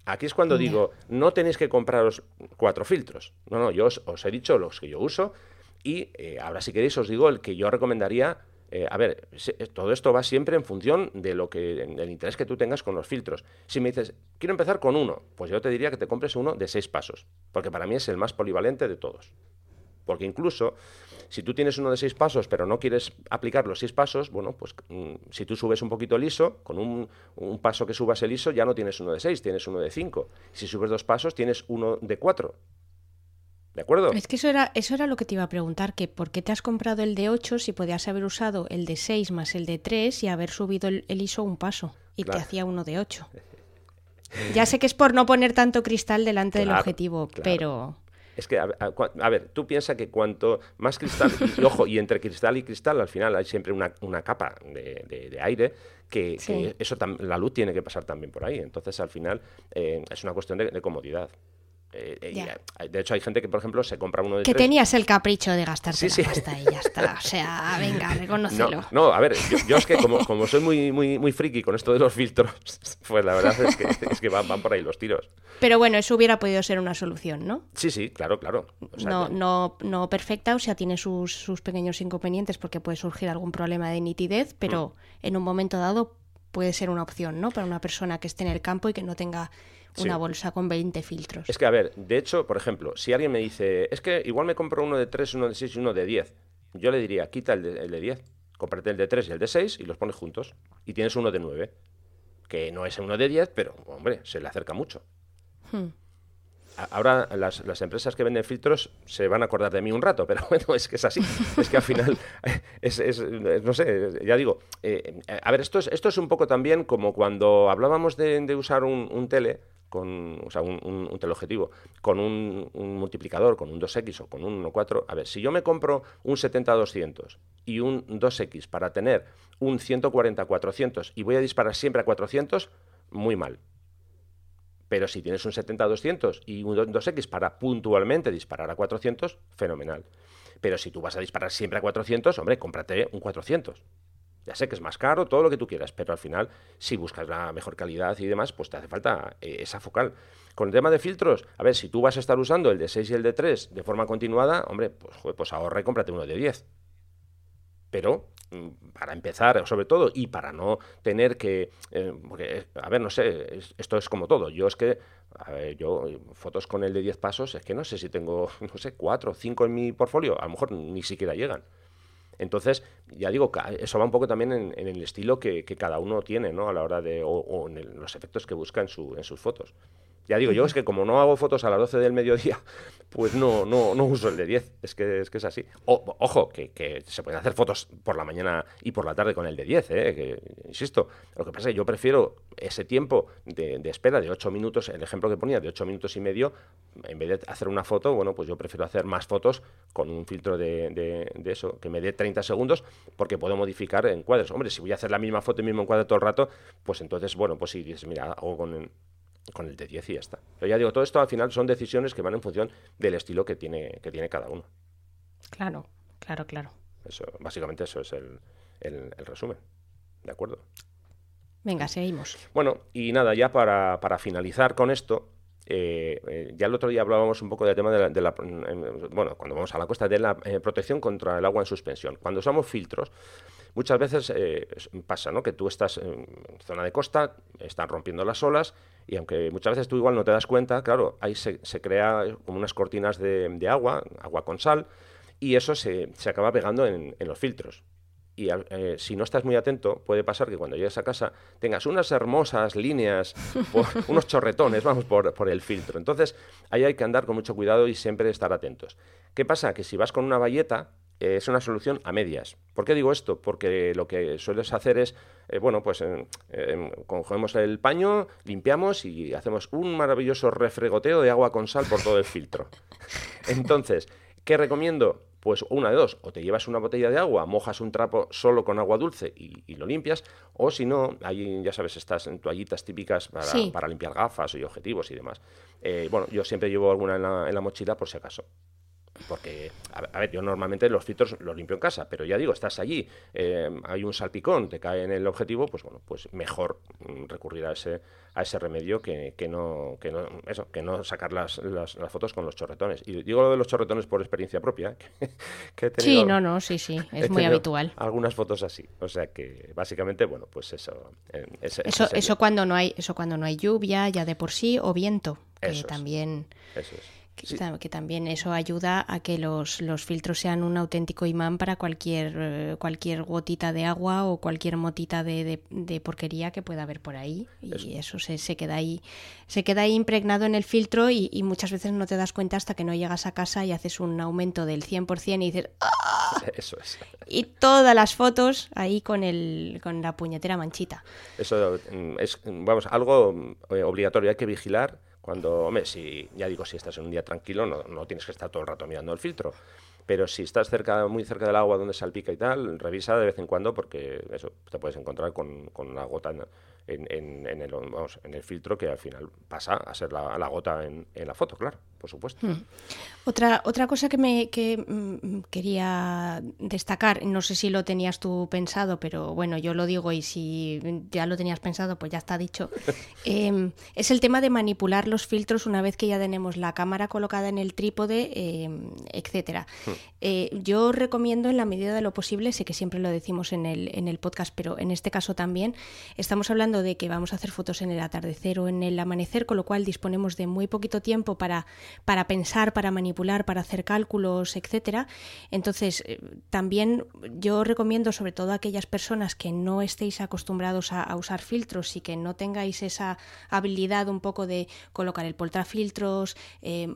Aquí es cuando yeah. digo, no tenéis que compraros cuatro filtros. No, no, yo os, os he dicho los que yo uso. Y eh, ahora, si queréis, os digo el que yo recomendaría. Eh, a ver, se, todo esto va siempre en función de lo que, del interés que tú tengas con los filtros. Si me dices, quiero empezar con uno, pues yo te diría que te compres uno de seis pasos, porque para mí es el más polivalente de todos. Porque incluso si tú tienes uno de seis pasos, pero no quieres aplicar los seis pasos, bueno, pues mm, si tú subes un poquito liso, con un, un paso que subas el liso, ya no tienes uno de seis, tienes uno de cinco. Si subes dos pasos, tienes uno de cuatro. ¿De acuerdo? Es que eso era, eso era lo que te iba a preguntar, que ¿por qué te has comprado el de ocho si podías haber usado el de seis más el de tres y haber subido el, el ISO un paso y claro, te hacía uno de ocho? Ya sé que es por no poner tanto cristal delante claro, del objetivo, claro. pero... Es que, a, a, a ver, tú piensas que cuanto más cristal, y, ojo, y entre cristal y cristal al final hay siempre una, una capa de, de, de aire que, sí. que eso tam, la luz tiene que pasar también por ahí, entonces al final eh, es una cuestión de, de comodidad. Eh, eh, yeah. De hecho hay gente que, por ejemplo, se compra uno de que tres. Tenías el capricho de gastarte sí, la sí. pasta y ya está, o sea, venga, reconócelo. No, no, a ver, yo, yo es que como, como soy muy, muy, muy friki con esto de los filtros, pues la verdad es que, es que van, van por ahí los tiros. Pero bueno, eso hubiera podido ser una solución, ¿no? Sí, sí, claro, claro. O sea, no, que... no, no perfecta, o sea, tiene sus, sus pequeños inconvenientes porque puede surgir algún problema de nitidez, pero mm. en un momento dado puede ser una opción, ¿no? Para una persona que esté en el campo y que no tenga... Una sí. bolsa con veinte filtros. Es que, a ver, de hecho, por ejemplo, si alguien me dice, es que igual me compro uno de tres, uno de seis y uno de diez, yo le diría, quita el de, el de diez, cómprate el de tres y el de seis y los pones juntos y tienes uno de nueve. que no es uno de diez, pero, hombre, se le acerca mucho. Hmm. Ahora las, las empresas que venden filtros se van a acordar de mí un rato, pero bueno, es que es así. Es que al final, es, es, no sé, ya digo. Eh, a ver, esto es, esto es un poco también como cuando hablábamos de, de usar un, un tele, con, o sea, un, un, un teleobjetivo, con un, un multiplicador, con un dos equis o con un uno cuatro. A ver, si yo me compro un setenta doscientos y un dos equis para tener un ciento cuarenta cuatrocientos y voy a disparar siempre a cuatrocientos, muy mal. Pero si tienes un setenta doscientos y un dos equis para puntualmente disparar a cuatrocientos, fenomenal. Pero si tú vas a disparar siempre a cuatrocientos, hombre, cómprate un cuatrocientos. Ya sé que es más caro, todo lo que tú quieras, pero al final, si buscas la mejor calidad y demás, pues te hace falta eh, esa focal. Con el tema de filtros, a ver, si tú vas a estar usando el de seis y el de tres de forma continuada, hombre, pues, joder, pues ahorra y cómprate uno de diez. Pero para empezar, sobre todo, y para no tener que... Eh, porque, a ver, no sé, es, esto es como todo. Yo es que, a ver, yo fotos con el de diez pasos, es que no sé si tengo, no sé, cuatro o cinco en mi portfolio. A lo mejor ni siquiera llegan. Entonces, ya digo, eso va un poco también en, en el estilo que, que cada uno tiene, ¿no? A la hora de... o, o en el, los efectos que busca en, su, en sus fotos. Ya digo, yo es que como no hago fotos a las doce del mediodía, pues no, no, no uso el de diez. Es que es, que es así. O, ojo, que, que se pueden hacer fotos por la mañana y por la tarde con el de diez, ¿eh? Que, insisto. Lo que pasa es que yo prefiero ese tiempo de, de espera de ocho minutos, el ejemplo que ponía, de ocho minutos y medio, en vez de hacer una foto, bueno, pues yo prefiero hacer más fotos con un filtro de, de, de eso, que me dé treinta segundos, porque puedo modificar encuadres. Hombre, si voy a hacer la misma foto y el mismo encuadre todo el rato, pues entonces, bueno, pues si dices, mira, hago con... con el de diez y ya está. Pero ya digo, todo esto al final son decisiones que van en función del estilo que tiene, que tiene cada uno. Claro, claro, claro. Eso, básicamente eso es el, el, el resumen. ¿De acuerdo? Venga, seguimos. Bueno, y nada, ya para, para finalizar con esto, eh, eh, ya el otro día hablábamos un poco del tema de la... De la eh, bueno, cuando vamos a la costa, de la eh, protección contra el agua en suspensión. Cuando usamos filtros, muchas veces eh, pasa, ¿no? Que tú estás en zona de costa, están rompiendo las olas, y aunque muchas veces tú igual no te das cuenta, claro, ahí se, se crea como unas cortinas de, de agua, agua con sal, y eso se, se acaba pegando en, en los filtros. Y eh, si no estás muy atento, puede pasar que cuando llegues a casa tengas unas hermosas líneas, por, unos chorretones, vamos, por, por el filtro. Entonces, ahí hay que andar con mucho cuidado y siempre estar atentos. ¿Qué pasa? Que si vas con una bayeta, eh, es una solución a medias. ¿Por qué digo esto? Porque lo que sueles hacer es, eh, bueno, pues eh, eh, cogemos el paño, limpiamos y hacemos un maravilloso refregoteo de agua con sal por todo el filtro. Entonces, ¿qué recomiendo? Pues una de dos, o te llevas una botella de agua, mojas un trapo solo con agua dulce y, y lo limpias, o si no, ahí ya sabes, estas toallitas típicas para, sí. para limpiar gafas y objetivos y demás. Eh, bueno, yo siempre llevo alguna en la, en la mochila por si acaso. Porque, a ver, yo normalmente los filtros los limpio en casa, pero ya digo, estás allí, eh, hay un salpicón, te cae en el objetivo, pues bueno, pues mejor recurrir a ese, a ese remedio que, que no, que no, eso, que no sacar las, las, las fotos con los chorretones. Y digo lo de los chorretones por experiencia propia, que, que he tenido, sí, no, no, sí, sí, es muy habitual. Algunas fotos así, o sea que básicamente, bueno, pues eso. Eh, ese, eso, ese eso cuando no hay, eso cuando no hay lluvia ya de por sí o viento, que eso también. Es, eso es. Sí. Que también eso ayuda a que los, los filtros sean un auténtico imán para cualquier, cualquier gotita de agua o cualquier motita de, de, de porquería que pueda haber por ahí. Y eso, eso se, se queda ahí, se queda ahí impregnado en el filtro y, y muchas veces no te das cuenta hasta que no llegas a casa y haces un aumento del cien por ciento y dices ¡ah! Eso es. Y todas las fotos ahí con el con la puñetera manchita. Eso es, vamos, algo obligatorio, hay que vigilar. Cuando, hombre, si, ya digo, si estás en un día tranquilo, no, no tienes que estar todo el rato mirando el filtro. Pero si estás cerca, muy cerca del agua donde salpica y tal, revisa de vez en cuando porque eso te puedes encontrar con, con una gota en, en, en, el, vamos, en el filtro que al final pasa a ser la, la gota en, en la foto, claro, por supuesto. Hmm. Otra, otra cosa que me que, mm, quería destacar, no sé si lo tenías tú pensado, pero bueno, yo lo digo y si ya lo tenías pensado, pues ya está dicho. eh, es el tema de manipular los filtros una vez que ya tenemos la cámara colocada en el trípode, eh, etcétera. Hmm. Eh, yo recomiendo en la medida de lo posible, sé que siempre lo decimos en el, en el podcast, pero en este caso también, estamos hablando caso de que vamos a hacer fotos en el atardecer o en el amanecer, con lo cual disponemos de muy poquito tiempo para, para pensar, para manipular, para hacer cálculos, etcétera. Entonces, eh, también yo recomiendo, sobre todo a aquellas personas que no estéis acostumbrados a, a usar filtros y que no tengáis esa habilidad un poco de colocar el portafiltros, eh,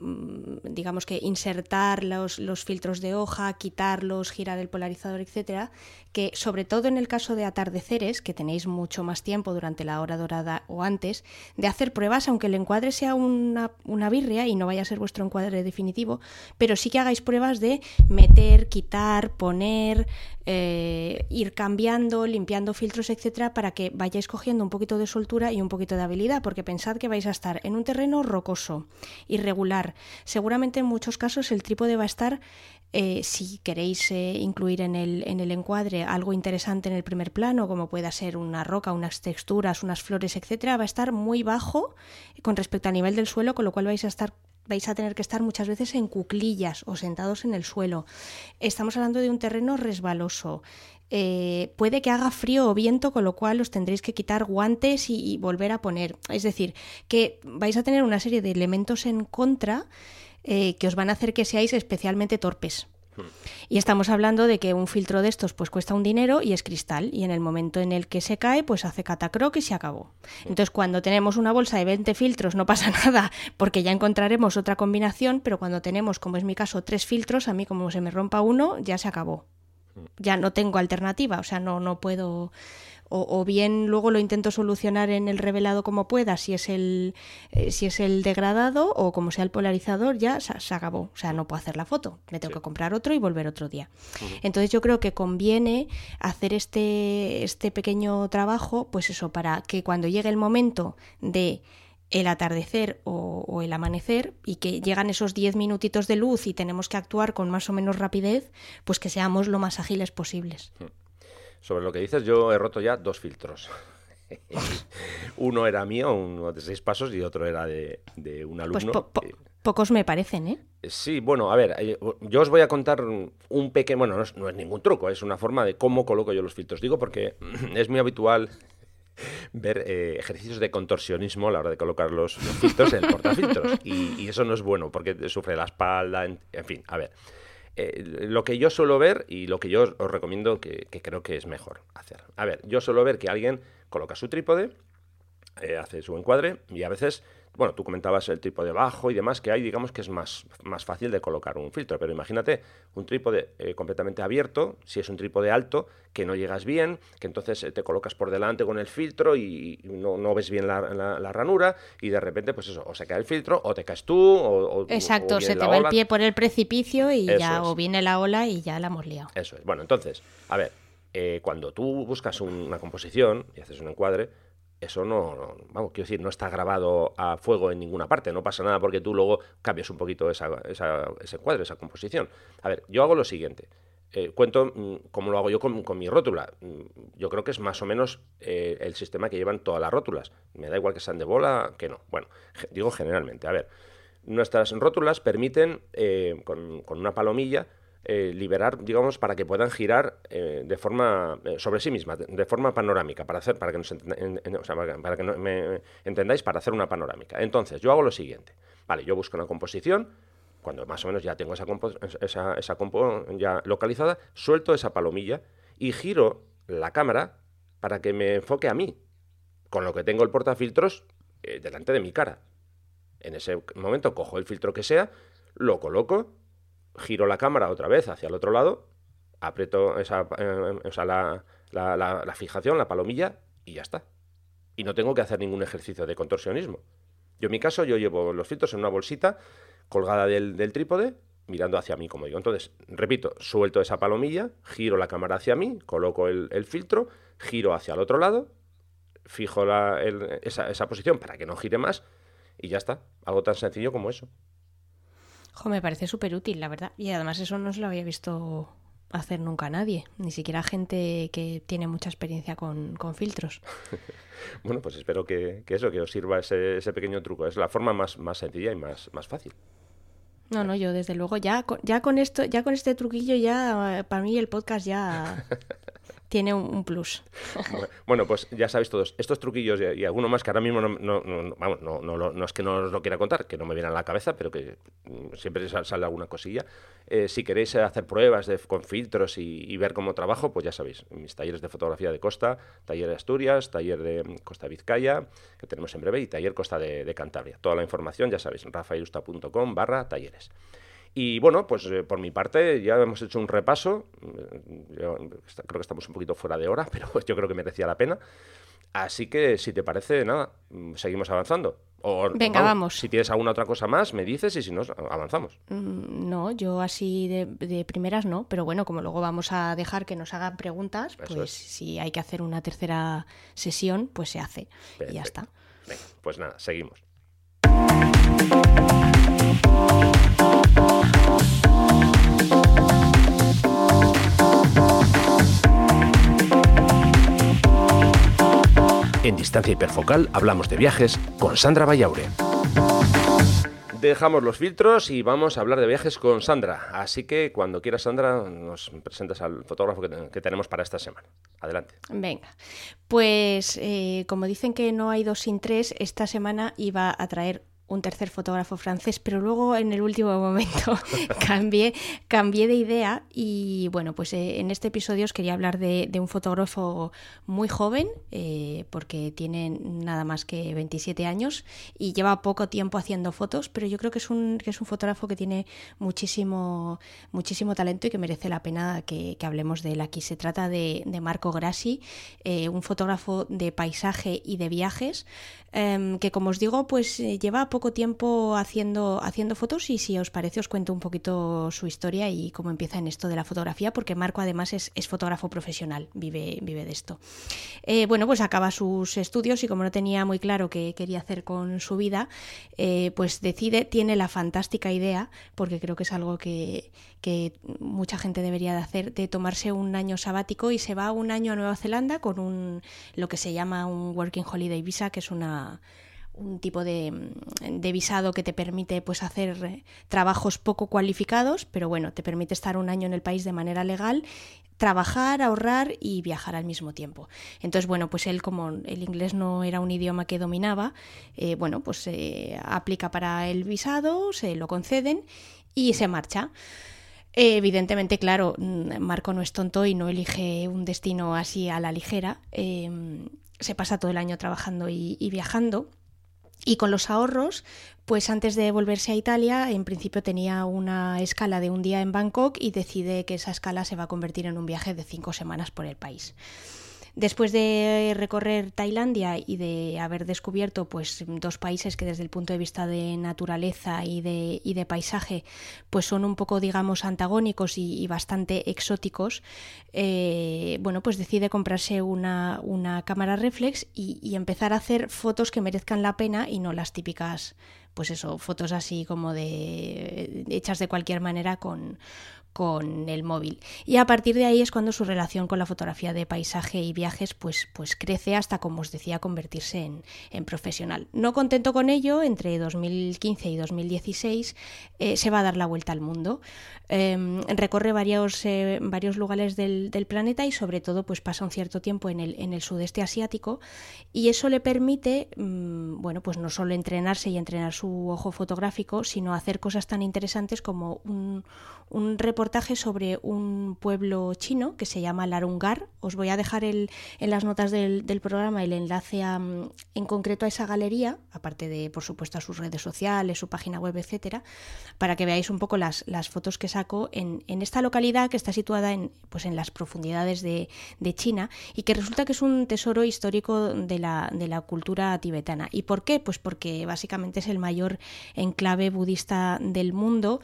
digamos que insertar los, los filtros de hoja, quitarlos, girar el polarizador, etcétera, que sobre todo en el caso de atardeceres, que tenéis mucho más tiempo durante la hora dorada o antes, de hacer pruebas, aunque el encuadre sea una, una birria y no vaya a ser vuestro encuadre definitivo, pero sí que hagáis pruebas de meter, quitar, poner, eh, ir cambiando, limpiando filtros, etcétera, para que vayáis cogiendo un poquito de soltura y un poquito de habilidad, porque pensad que vais a estar en un terreno rocoso, irregular. Seguramente en muchos casos el trípode va a estar, eh, si queréis eh, incluir en el, en el encuadre algo interesante en el primer plano, como pueda ser una roca, unas texturas, unas flores, etcétera, va a estar muy bajo con respecto al nivel del suelo, con lo cual vais a estar vais a tener que estar muchas veces en cuclillas o sentados en el suelo. Estamos hablando de un terreno resbaloso. Eh, puede que haga frío o viento, con lo cual os tendréis que quitar guantes y, y volver a poner. Es decir, que vais a tener una serie de elementos en contra eh, que os van a hacer que seáis especialmente torpes. Y estamos hablando de que un filtro de estos pues cuesta un dinero y es cristal, y en el momento en el que se cae pues hace catacroc y se acabó. Entonces, cuando tenemos una bolsa de veinte filtros no pasa nada porque ya encontraremos otra combinación, pero cuando tenemos, como es mi caso, tres filtros, a mí como se me rompa uno ya se acabó, ya no tengo alternativa, o sea, no, no puedo... O, o bien luego lo intento solucionar en el revelado como pueda, si es el eh, si es el degradado, o como sea el polarizador, ya se, se acabó. O sea, no puedo hacer la foto, me tengo sí. que comprar otro y volver otro día. Uh-huh. Entonces yo creo que conviene hacer este, este pequeño trabajo, pues eso, para que cuando llegue el momento de el atardecer o, o el amanecer, y que llegan esos diez minutitos de luz y tenemos que actuar con más o menos rapidez, pues que seamos lo más ágiles posibles. Uh-huh. Sobre lo que dices, yo he roto ya dos filtros. Uno era mío, uno de seis pasos, y otro era de, de un alumno. Pues po- po- pocos me parecen, ¿eh? Sí, bueno, a ver, yo os voy a contar un pequeño... Bueno, no es, no es ningún truco, es una forma de cómo coloco yo los filtros. Digo porque es muy habitual ver eh, ejercicios de contorsionismo a la hora de colocar los, los filtros en el portafiltros. Y, y eso no es bueno, porque sufre la espalda, en, en fin, a ver... Eh, lo que yo suelo ver y lo que yo os, os recomiendo que, que creo que es mejor hacer. A ver, yo suelo ver que alguien coloca su trípode, eh, hace su encuadre, y a veces, bueno, tú comentabas el trípode bajo y demás que hay, digamos que es más, más fácil de colocar un filtro, pero imagínate un trípode eh, completamente abierto, si es un trípode alto, que no llegas bien, que entonces te colocas por delante con el filtro y no, no ves bien la, la, la ranura, y de repente, pues eso, o se cae el filtro, o te caes tú, o, o exacto, o se te va el pie por el precipicio y eso ya, es. O viene la ola y ya la hemos liado. Eso es. Bueno, entonces, a ver, eh, cuando tú buscas una composición y haces un encuadre, eso no, no, vamos, quiero decir, no está grabado a fuego en ninguna parte, no pasa nada porque tú luego cambias un poquito esa, esa, ese encuadre, esa composición. A ver, yo hago lo siguiente. Eh, cuento mmm, cómo lo hago yo con, con mi rótula. Yo creo que es más o menos eh, el sistema que llevan todas las rótulas. Me da igual que sean de bola, que no. Bueno, ge- digo generalmente. A ver, nuestras rótulas permiten, eh, con, con una palomilla, eh, liberar, digamos, para que puedan girar eh, de forma eh, sobre sí mismas, de, de forma panorámica, para hacer, para que nos entenda, en, en, o sea, para, para que no, me entendáis, para hacer una panorámica. Entonces, yo hago lo siguiente. Vale, yo busco una composición. Cuando más o menos ya tengo esa compo, esa, esa compo ya localizada, suelto esa palomilla y giro la cámara para que me enfoque a mí, con lo que tengo el portafiltros eh, delante de mi cara. En ese momento cojo el filtro que sea, lo coloco, giro la cámara otra vez hacia el otro lado, aprieto esa, eh, esa, la, la, la, la fijación, la palomilla, y ya está. Y no tengo que hacer ningún ejercicio de contorsionismo. Yo en mi caso, yo llevo los filtros en una bolsita colgada del, del trípode, mirando hacia mí, como digo. Entonces, repito, suelto esa palomilla, giro la cámara hacia mí, coloco el, el filtro, giro hacia el otro lado, fijo la, el, esa, esa posición para que no gire más, y ya está. Algo tan sencillo como eso. Jo, me parece súper útil, la verdad. Y además eso no se lo había visto hacer nunca nadie, ni siquiera gente que tiene mucha experiencia con, con filtros. Bueno, pues espero que, que eso, que os sirva ese, ese pequeño truco. Es la forma más, más sencilla y más, más fácil. No, no, yo desde luego ya, ya con esto, ya con este truquillo ya, para mí el podcast ya tiene un plus. Bueno, pues ya sabéis todos, estos truquillos y, y alguno más que ahora mismo no, no, no, vamos, no, no, no, no es que no os lo quiera contar, que no me viene a la cabeza, pero que siempre sale alguna cosilla. Eh, si queréis hacer pruebas de, con filtros y, y ver cómo trabajo, pues ya sabéis, mis talleres de fotografía de costa, taller de Asturias, taller de Costa Vizcaya, que tenemos en breve, y taller Costa de, de Cantabria. Toda la información, ya sabéis, rafairusta punto com barra talleres. Y bueno, pues eh, por mi parte ya hemos hecho un repaso, yo creo que estamos un poquito fuera de hora, pero yo creo que merecía la pena. Así que si te parece, nada, seguimos avanzando. O, Venga, vamos, vamos. Si tienes alguna otra cosa más, me dices y si no, avanzamos. No, yo así de, de primeras no, pero bueno, como luego vamos a dejar que nos hagan preguntas, Eso pues es. Si hay que hacer una tercera sesión, pues se hace. Perfecto. Y ya está. Venga, pues nada, seguimos. En Distancia Hiperfocal hablamos de viajes con Sandra Vallaure. Dejamos los filtros y vamos a hablar de viajes con Sandra. Así que cuando quieras, Sandra, nos presentas al fotógrafo que, te- que tenemos para esta semana. Adelante. Venga. Pues eh, como dicen que no hay dos sin tres, esta semana iba a traer un tercer fotógrafo francés, pero luego en el último momento cambié, cambié de idea y bueno, pues eh, en este episodio os quería hablar de, de un fotógrafo muy joven, eh, porque tiene nada más que veintisiete años y lleva poco tiempo haciendo fotos, pero yo creo que es un, que es un fotógrafo que tiene muchísimo, muchísimo talento y que merece la pena que, que hablemos de él aquí. Se trata de, de Marco Grassi, eh, un fotógrafo de paisaje y de viajes, eh, que como os digo, pues eh, lleva poco tiempo haciendo, haciendo fotos y si os parece os cuento un poquito su historia y cómo empieza en esto de la fotografía, porque Marco además es, es fotógrafo profesional, vive, vive de esto. Eh, bueno, pues acaba sus estudios y como no tenía muy claro qué quería hacer con su vida, eh, pues decide, tiene la fantástica idea, porque creo que es algo que, que mucha gente debería de hacer, de tomarse un año sabático y se va un año a Nueva Zelanda con un, lo que se llama un Working Holiday Visa, que es una... un tipo de, de visado que te permite pues hacer trabajos poco cualificados, pero bueno, te permite estar un año en el país de manera legal, trabajar, ahorrar y viajar al mismo tiempo. Entonces, bueno, pues él, como el inglés no era un idioma que dominaba, eh, bueno, pues eh, aplica para el visado, se lo conceden y se marcha. Evidentemente, claro, Marco no es tonto y no elige un destino así a la ligera. Eh, se pasa todo el año trabajando y, y viajando. Y con los ahorros, pues antes de volverse a Italia, en principio tenía una escala de un día en Bangkok y decide que esa escala se va a convertir en un viaje de cinco semanas por el país. Después de recorrer Tailandia y de haber descubierto pues dos países que desde el punto de vista de naturaleza y de, y de paisaje pues son un poco, digamos, antagónicos y, y bastante exóticos, eh, bueno, pues decide comprarse una, una cámara réflex y, y empezar a hacer fotos que merezcan la pena y no las típicas, pues eso, fotos así como de hechas de cualquier manera con... con el móvil. Y a partir de ahí es cuando su relación con la fotografía de paisaje y viajes pues, pues crece hasta, como os decía, convertirse en, en profesional. No contento con ello, entre dos mil quince y dos mil dieciséis eh, se va a dar la vuelta al mundo. Eh, recorre varios, eh, varios lugares del, del planeta y sobre todo pues pasa un cierto tiempo en el, en el sudeste asiático y eso le permite mmm, bueno, pues no solo entrenarse y entrenar su ojo fotográfico, sino hacer cosas tan interesantes como un, un reportaje sobre un pueblo chino que se llama Larungar. Os voy a dejar el, en las notas del, del programa el enlace a, en concreto a esa galería, aparte de, por supuesto, a sus redes sociales, su página web, etcétera, para que veáis un poco las, las fotos que saco en, en esta localidad que está situada en, pues en las profundidades de, de China y que resulta que es un tesoro histórico de la, de la cultura tibetana. ¿Y por qué? Pues porque básicamente es el mayor enclave budista del mundo.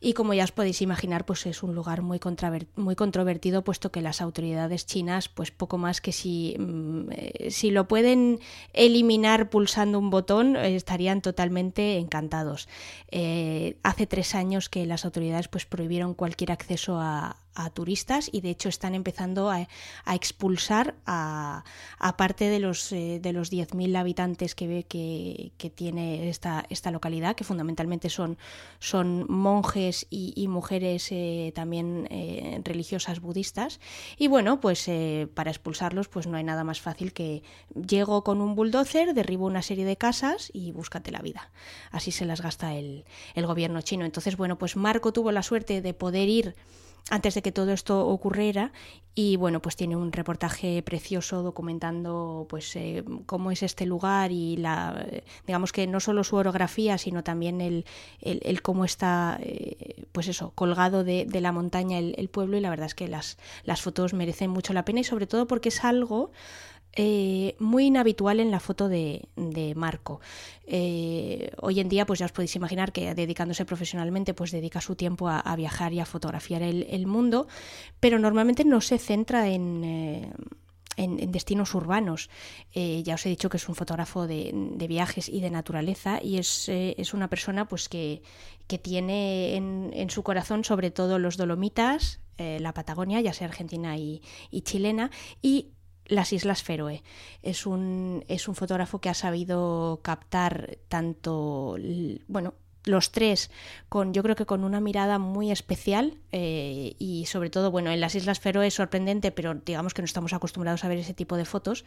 Y como ya os podéis imaginar, pues es un lugar muy controvertido, puesto que las autoridades chinas, pues poco más que si, si lo pueden eliminar pulsando un botón, estarían totalmente encantados. Eh, hace tres años que las autoridades pues prohibieron cualquier acceso a a turistas, y de hecho están empezando a, a expulsar a, a parte de los, eh, de los diez mil habitantes que, que, que tiene esta, esta localidad, que fundamentalmente son, son monjes y, y mujeres eh, también eh, religiosas budistas. Y bueno, pues eh, para expulsarlos pues no hay nada más fácil que llego con un bulldozer, derribo una serie de casas y búscate la vida. Así se las gasta el, el gobierno chino. Entonces, bueno, pues Marco tuvo la suerte de poder ir antes de que todo esto ocurriera, y bueno, pues tiene un reportaje precioso documentando pues eh, cómo es este lugar y la, digamos que no solo su orografía, sino también el, el, el cómo está eh, pues eso, colgado de, de la montaña el, el pueblo, y la verdad es que las, las fotos merecen mucho la pena, y sobre todo porque es algo Eh, muy inhabitual en la foto de, de Marco. Eh, hoy en día pues ya os podéis imaginar que dedicándose profesionalmente pues dedica su tiempo a, a viajar y a fotografiar el, el mundo, pero normalmente no se centra en, eh, en, en destinos urbanos. Eh, ya os he dicho que es un fotógrafo de, de viajes y de naturaleza, y es, eh, es una persona pues que, que tiene en, en su corazón sobre todo los Dolomitas, eh, la Patagonia, ya sea argentina y, y chilena, y las Islas Feroe. Es un, es un fotógrafo que ha sabido captar tanto, bueno, los tres, con, yo creo que con una mirada muy especial, eh, y sobre todo, bueno, en las Islas Feroe es sorprendente, pero digamos que no estamos acostumbrados a ver ese tipo de fotos.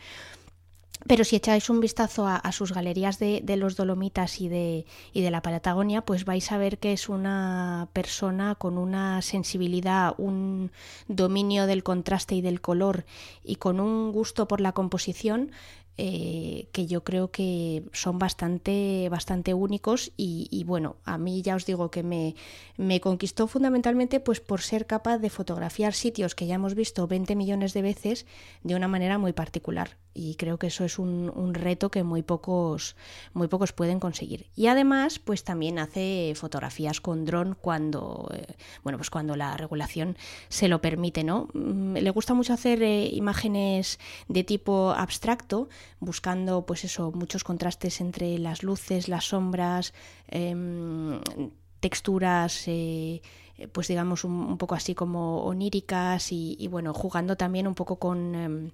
Pero si echáis un vistazo a, a sus galerías de, de los Dolomitas y de, y de la Patagonia, pues vais a ver que es una persona con una sensibilidad, un dominio del contraste y del color, y con un gusto por la composición eh, que yo creo que son bastante, bastante únicos. Y, y bueno, a mí ya os digo que me, me conquistó fundamentalmente pues por ser capaz de fotografiar sitios que ya hemos visto veinte millones de veces de una manera muy particular. Y creo que eso es un, un reto que muy pocos, muy pocos pueden conseguir. Y además, pues también hace fotografías con dron cuando, eh, bueno, pues cuando la regulación se lo permite, ¿no? Le gusta mucho hacer eh, imágenes de tipo abstracto, buscando, pues eso, muchos contrastes entre las luces, las sombras, eh, texturas, eh, pues digamos un, un poco así como oníricas, y, y bueno, jugando también un poco con Eh,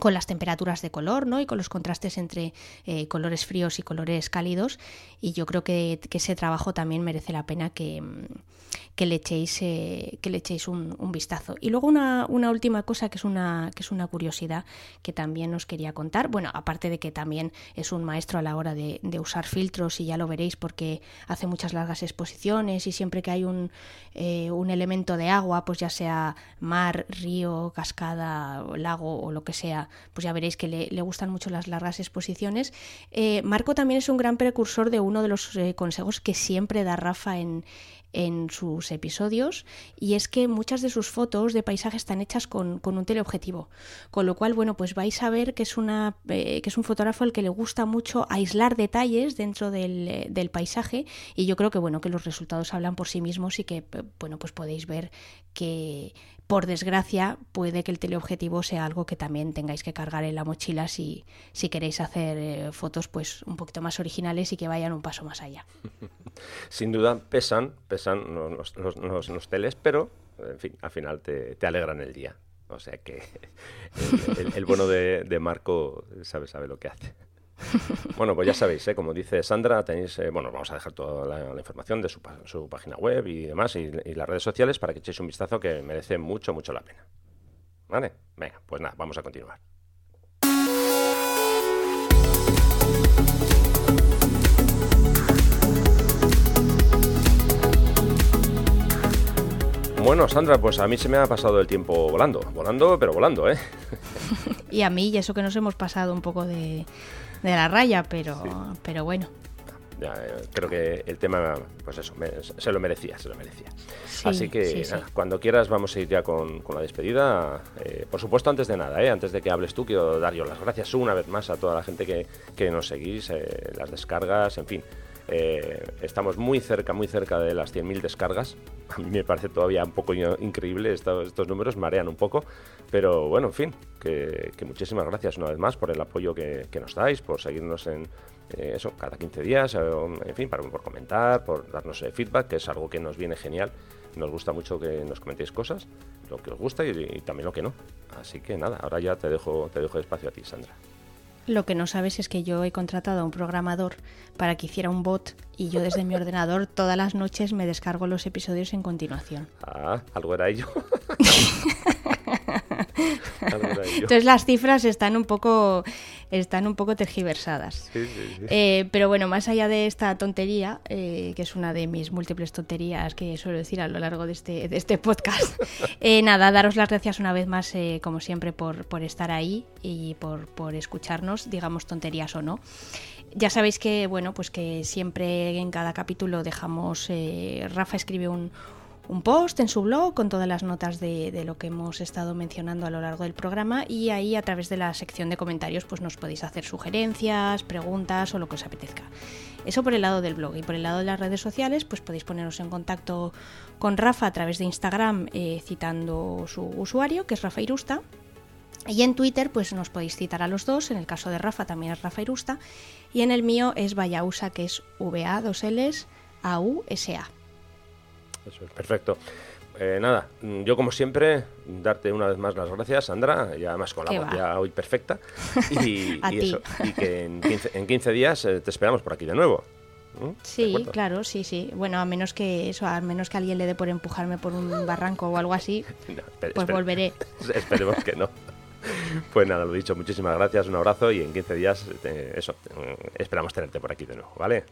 con las temperaturas de color, ¿no? Y con los contrastes entre eh, colores fríos y colores cálidos. Y yo creo que, que ese trabajo también merece la pena que, que le echéis, eh, que le echéis un, un vistazo. Y luego una, una última cosa que es una, que es una curiosidad que también os quería contar. Bueno, aparte de que también es un maestro a la hora de, de usar filtros, y ya lo veréis porque hace muchas largas exposiciones, y siempre que hay un, eh, un elemento de agua, pues ya sea mar, río, cascada, lago o lo que sea, pues ya veréis que le, le gustan mucho las largas exposiciones. Eh, Marco también es un gran precursor de uno de los eh, consejos que siempre da Rafa en, en sus episodios, y es que muchas de sus fotos de paisaje están hechas con, con un teleobjetivo, con lo cual, bueno, pues vais a ver que es, una, eh, que es un fotógrafo al que le gusta mucho aislar detalles dentro del, del paisaje, y yo creo que, bueno, que los resultados hablan por sí mismos, y que, bueno, pues podéis ver que, por desgracia, puede que el teleobjetivo sea algo que también tengáis que cargar en la mochila si, si queréis hacer eh, fotos pues un poquito más originales y que vayan un paso más allá. Sin duda pesan, pesan los, los, los, los teles, pero en fin, al final te, te alegran el día. O sea que el, el, el bono de, de Marco sabe, sabe lo que hace. Bueno, pues ya sabéis, ¿eh? Como dice Sandra, tenéis, eh, bueno, vamos a dejar toda la, la información de su, su página web y demás, y, y las redes sociales, para que echéis un vistazo, que merece mucho, mucho la pena. ¿Vale? Venga, pues nada, vamos a continuar. Bueno, Sandra, pues a mí se me ha pasado el tiempo volando, volando, pero volando, ¿eh? Y a mí, y eso que nos hemos pasado un poco de, de la raya, pero, sí. pero bueno. Ya, creo que el tema, pues eso, me, se lo merecía, se lo merecía. Sí, Así que, sí, nada, sí. Cuando quieras vamos a ir ya con, con la despedida. Eh, por supuesto, antes de nada, eh, antes de que hables tú, quiero dar yo las gracias una vez más a toda la gente que, que nos seguís, eh, las descargas, en fin. Eh, estamos muy cerca, muy cerca de las cien mil descargas. A mí me parece todavía un poco increíble, esto, estos números marean un poco, pero bueno, en fin, que, que muchísimas gracias una vez más por el apoyo que, que nos dais, por seguirnos en eh, eso cada quince días, eh, en fin, para, por comentar, por darnos eh, feedback, que es algo que nos viene genial Nos gusta mucho que nos comentéis cosas, lo que os gusta y, y también lo que no. Así que nada, ahora ya te dejo, te dejo espacio a ti, Sandra. Lo que no sabes es que yo he contratado a un programador para que hiciera un bot y yo desde mi ordenador todas las noches me descargo los episodios en continuación. Ah, algo era ello. ¿Algo era ello? Entonces las cifras están un poco, están un poco tergiversadas. Sí, sí, sí. Eh, pero bueno, más allá de esta tontería, eh, que es una de mis múltiples tonterías que suelo decir a lo largo de este, de este podcast, eh, nada, daros las gracias una vez más, eh, como siempre, por, por estar ahí y por, por escucharnos, digamos tonterías o no. Ya sabéis que, bueno, pues que siempre en cada capítulo dejamos, eh, Rafa escribe un, un post en su blog con todas las notas de, de lo que hemos estado mencionando a lo largo del programa, y ahí a través de la sección de comentarios pues nos podéis hacer sugerencias, preguntas o lo que os apetezca. Eso por el lado del blog, y por el lado de las redes sociales pues podéis poneros en contacto con Rafa a través de Instagram, eh, citando su usuario, que es Rafa Irusta. Y en Twitter pues nos podéis citar a los dos, en el caso de Rafa también es Rafa Irusta, y en el mío es Vallausa, que es V A dos L A U S A. Eso es perfecto. Eh, nada, yo como siempre, darte una vez más las gracias, Sandra, y además con la voz ya hoy perfecta, y, y eso, y que en quince, en quince días eh, te esperamos por aquí de nuevo. Sí, claro, sí, sí. Bueno, a menos que eso, a menos que alguien le dé por empujarme por un barranco o algo así, no, espere, pues espere. volveré. Esperemos que no. Pues nada, lo dicho, muchísimas gracias, un abrazo y en quince días, eh, eso, eh, esperamos tenerte por aquí de nuevo, ¿vale?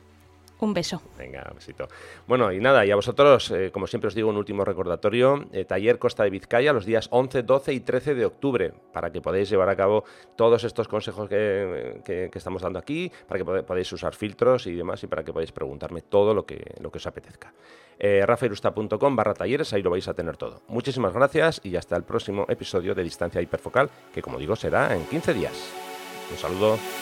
Un beso. Venga, un besito. Bueno, y nada, y a vosotros, eh, como siempre os digo, un último recordatorio, eh, taller Costa de Vizcaya los días once, doce y trece de octubre, para que podáis llevar a cabo todos estos consejos que, que, que estamos dando aquí, para que pod- podáis usar filtros y demás, y para que podáis preguntarme todo lo que, lo que os apetezca. Eh, rafairusta punto com barra talleres, ahí lo vais a tener todo. Muchísimas gracias y hasta el próximo episodio de Distancia Hiperfocal, que como digo será en quince días. Un saludo.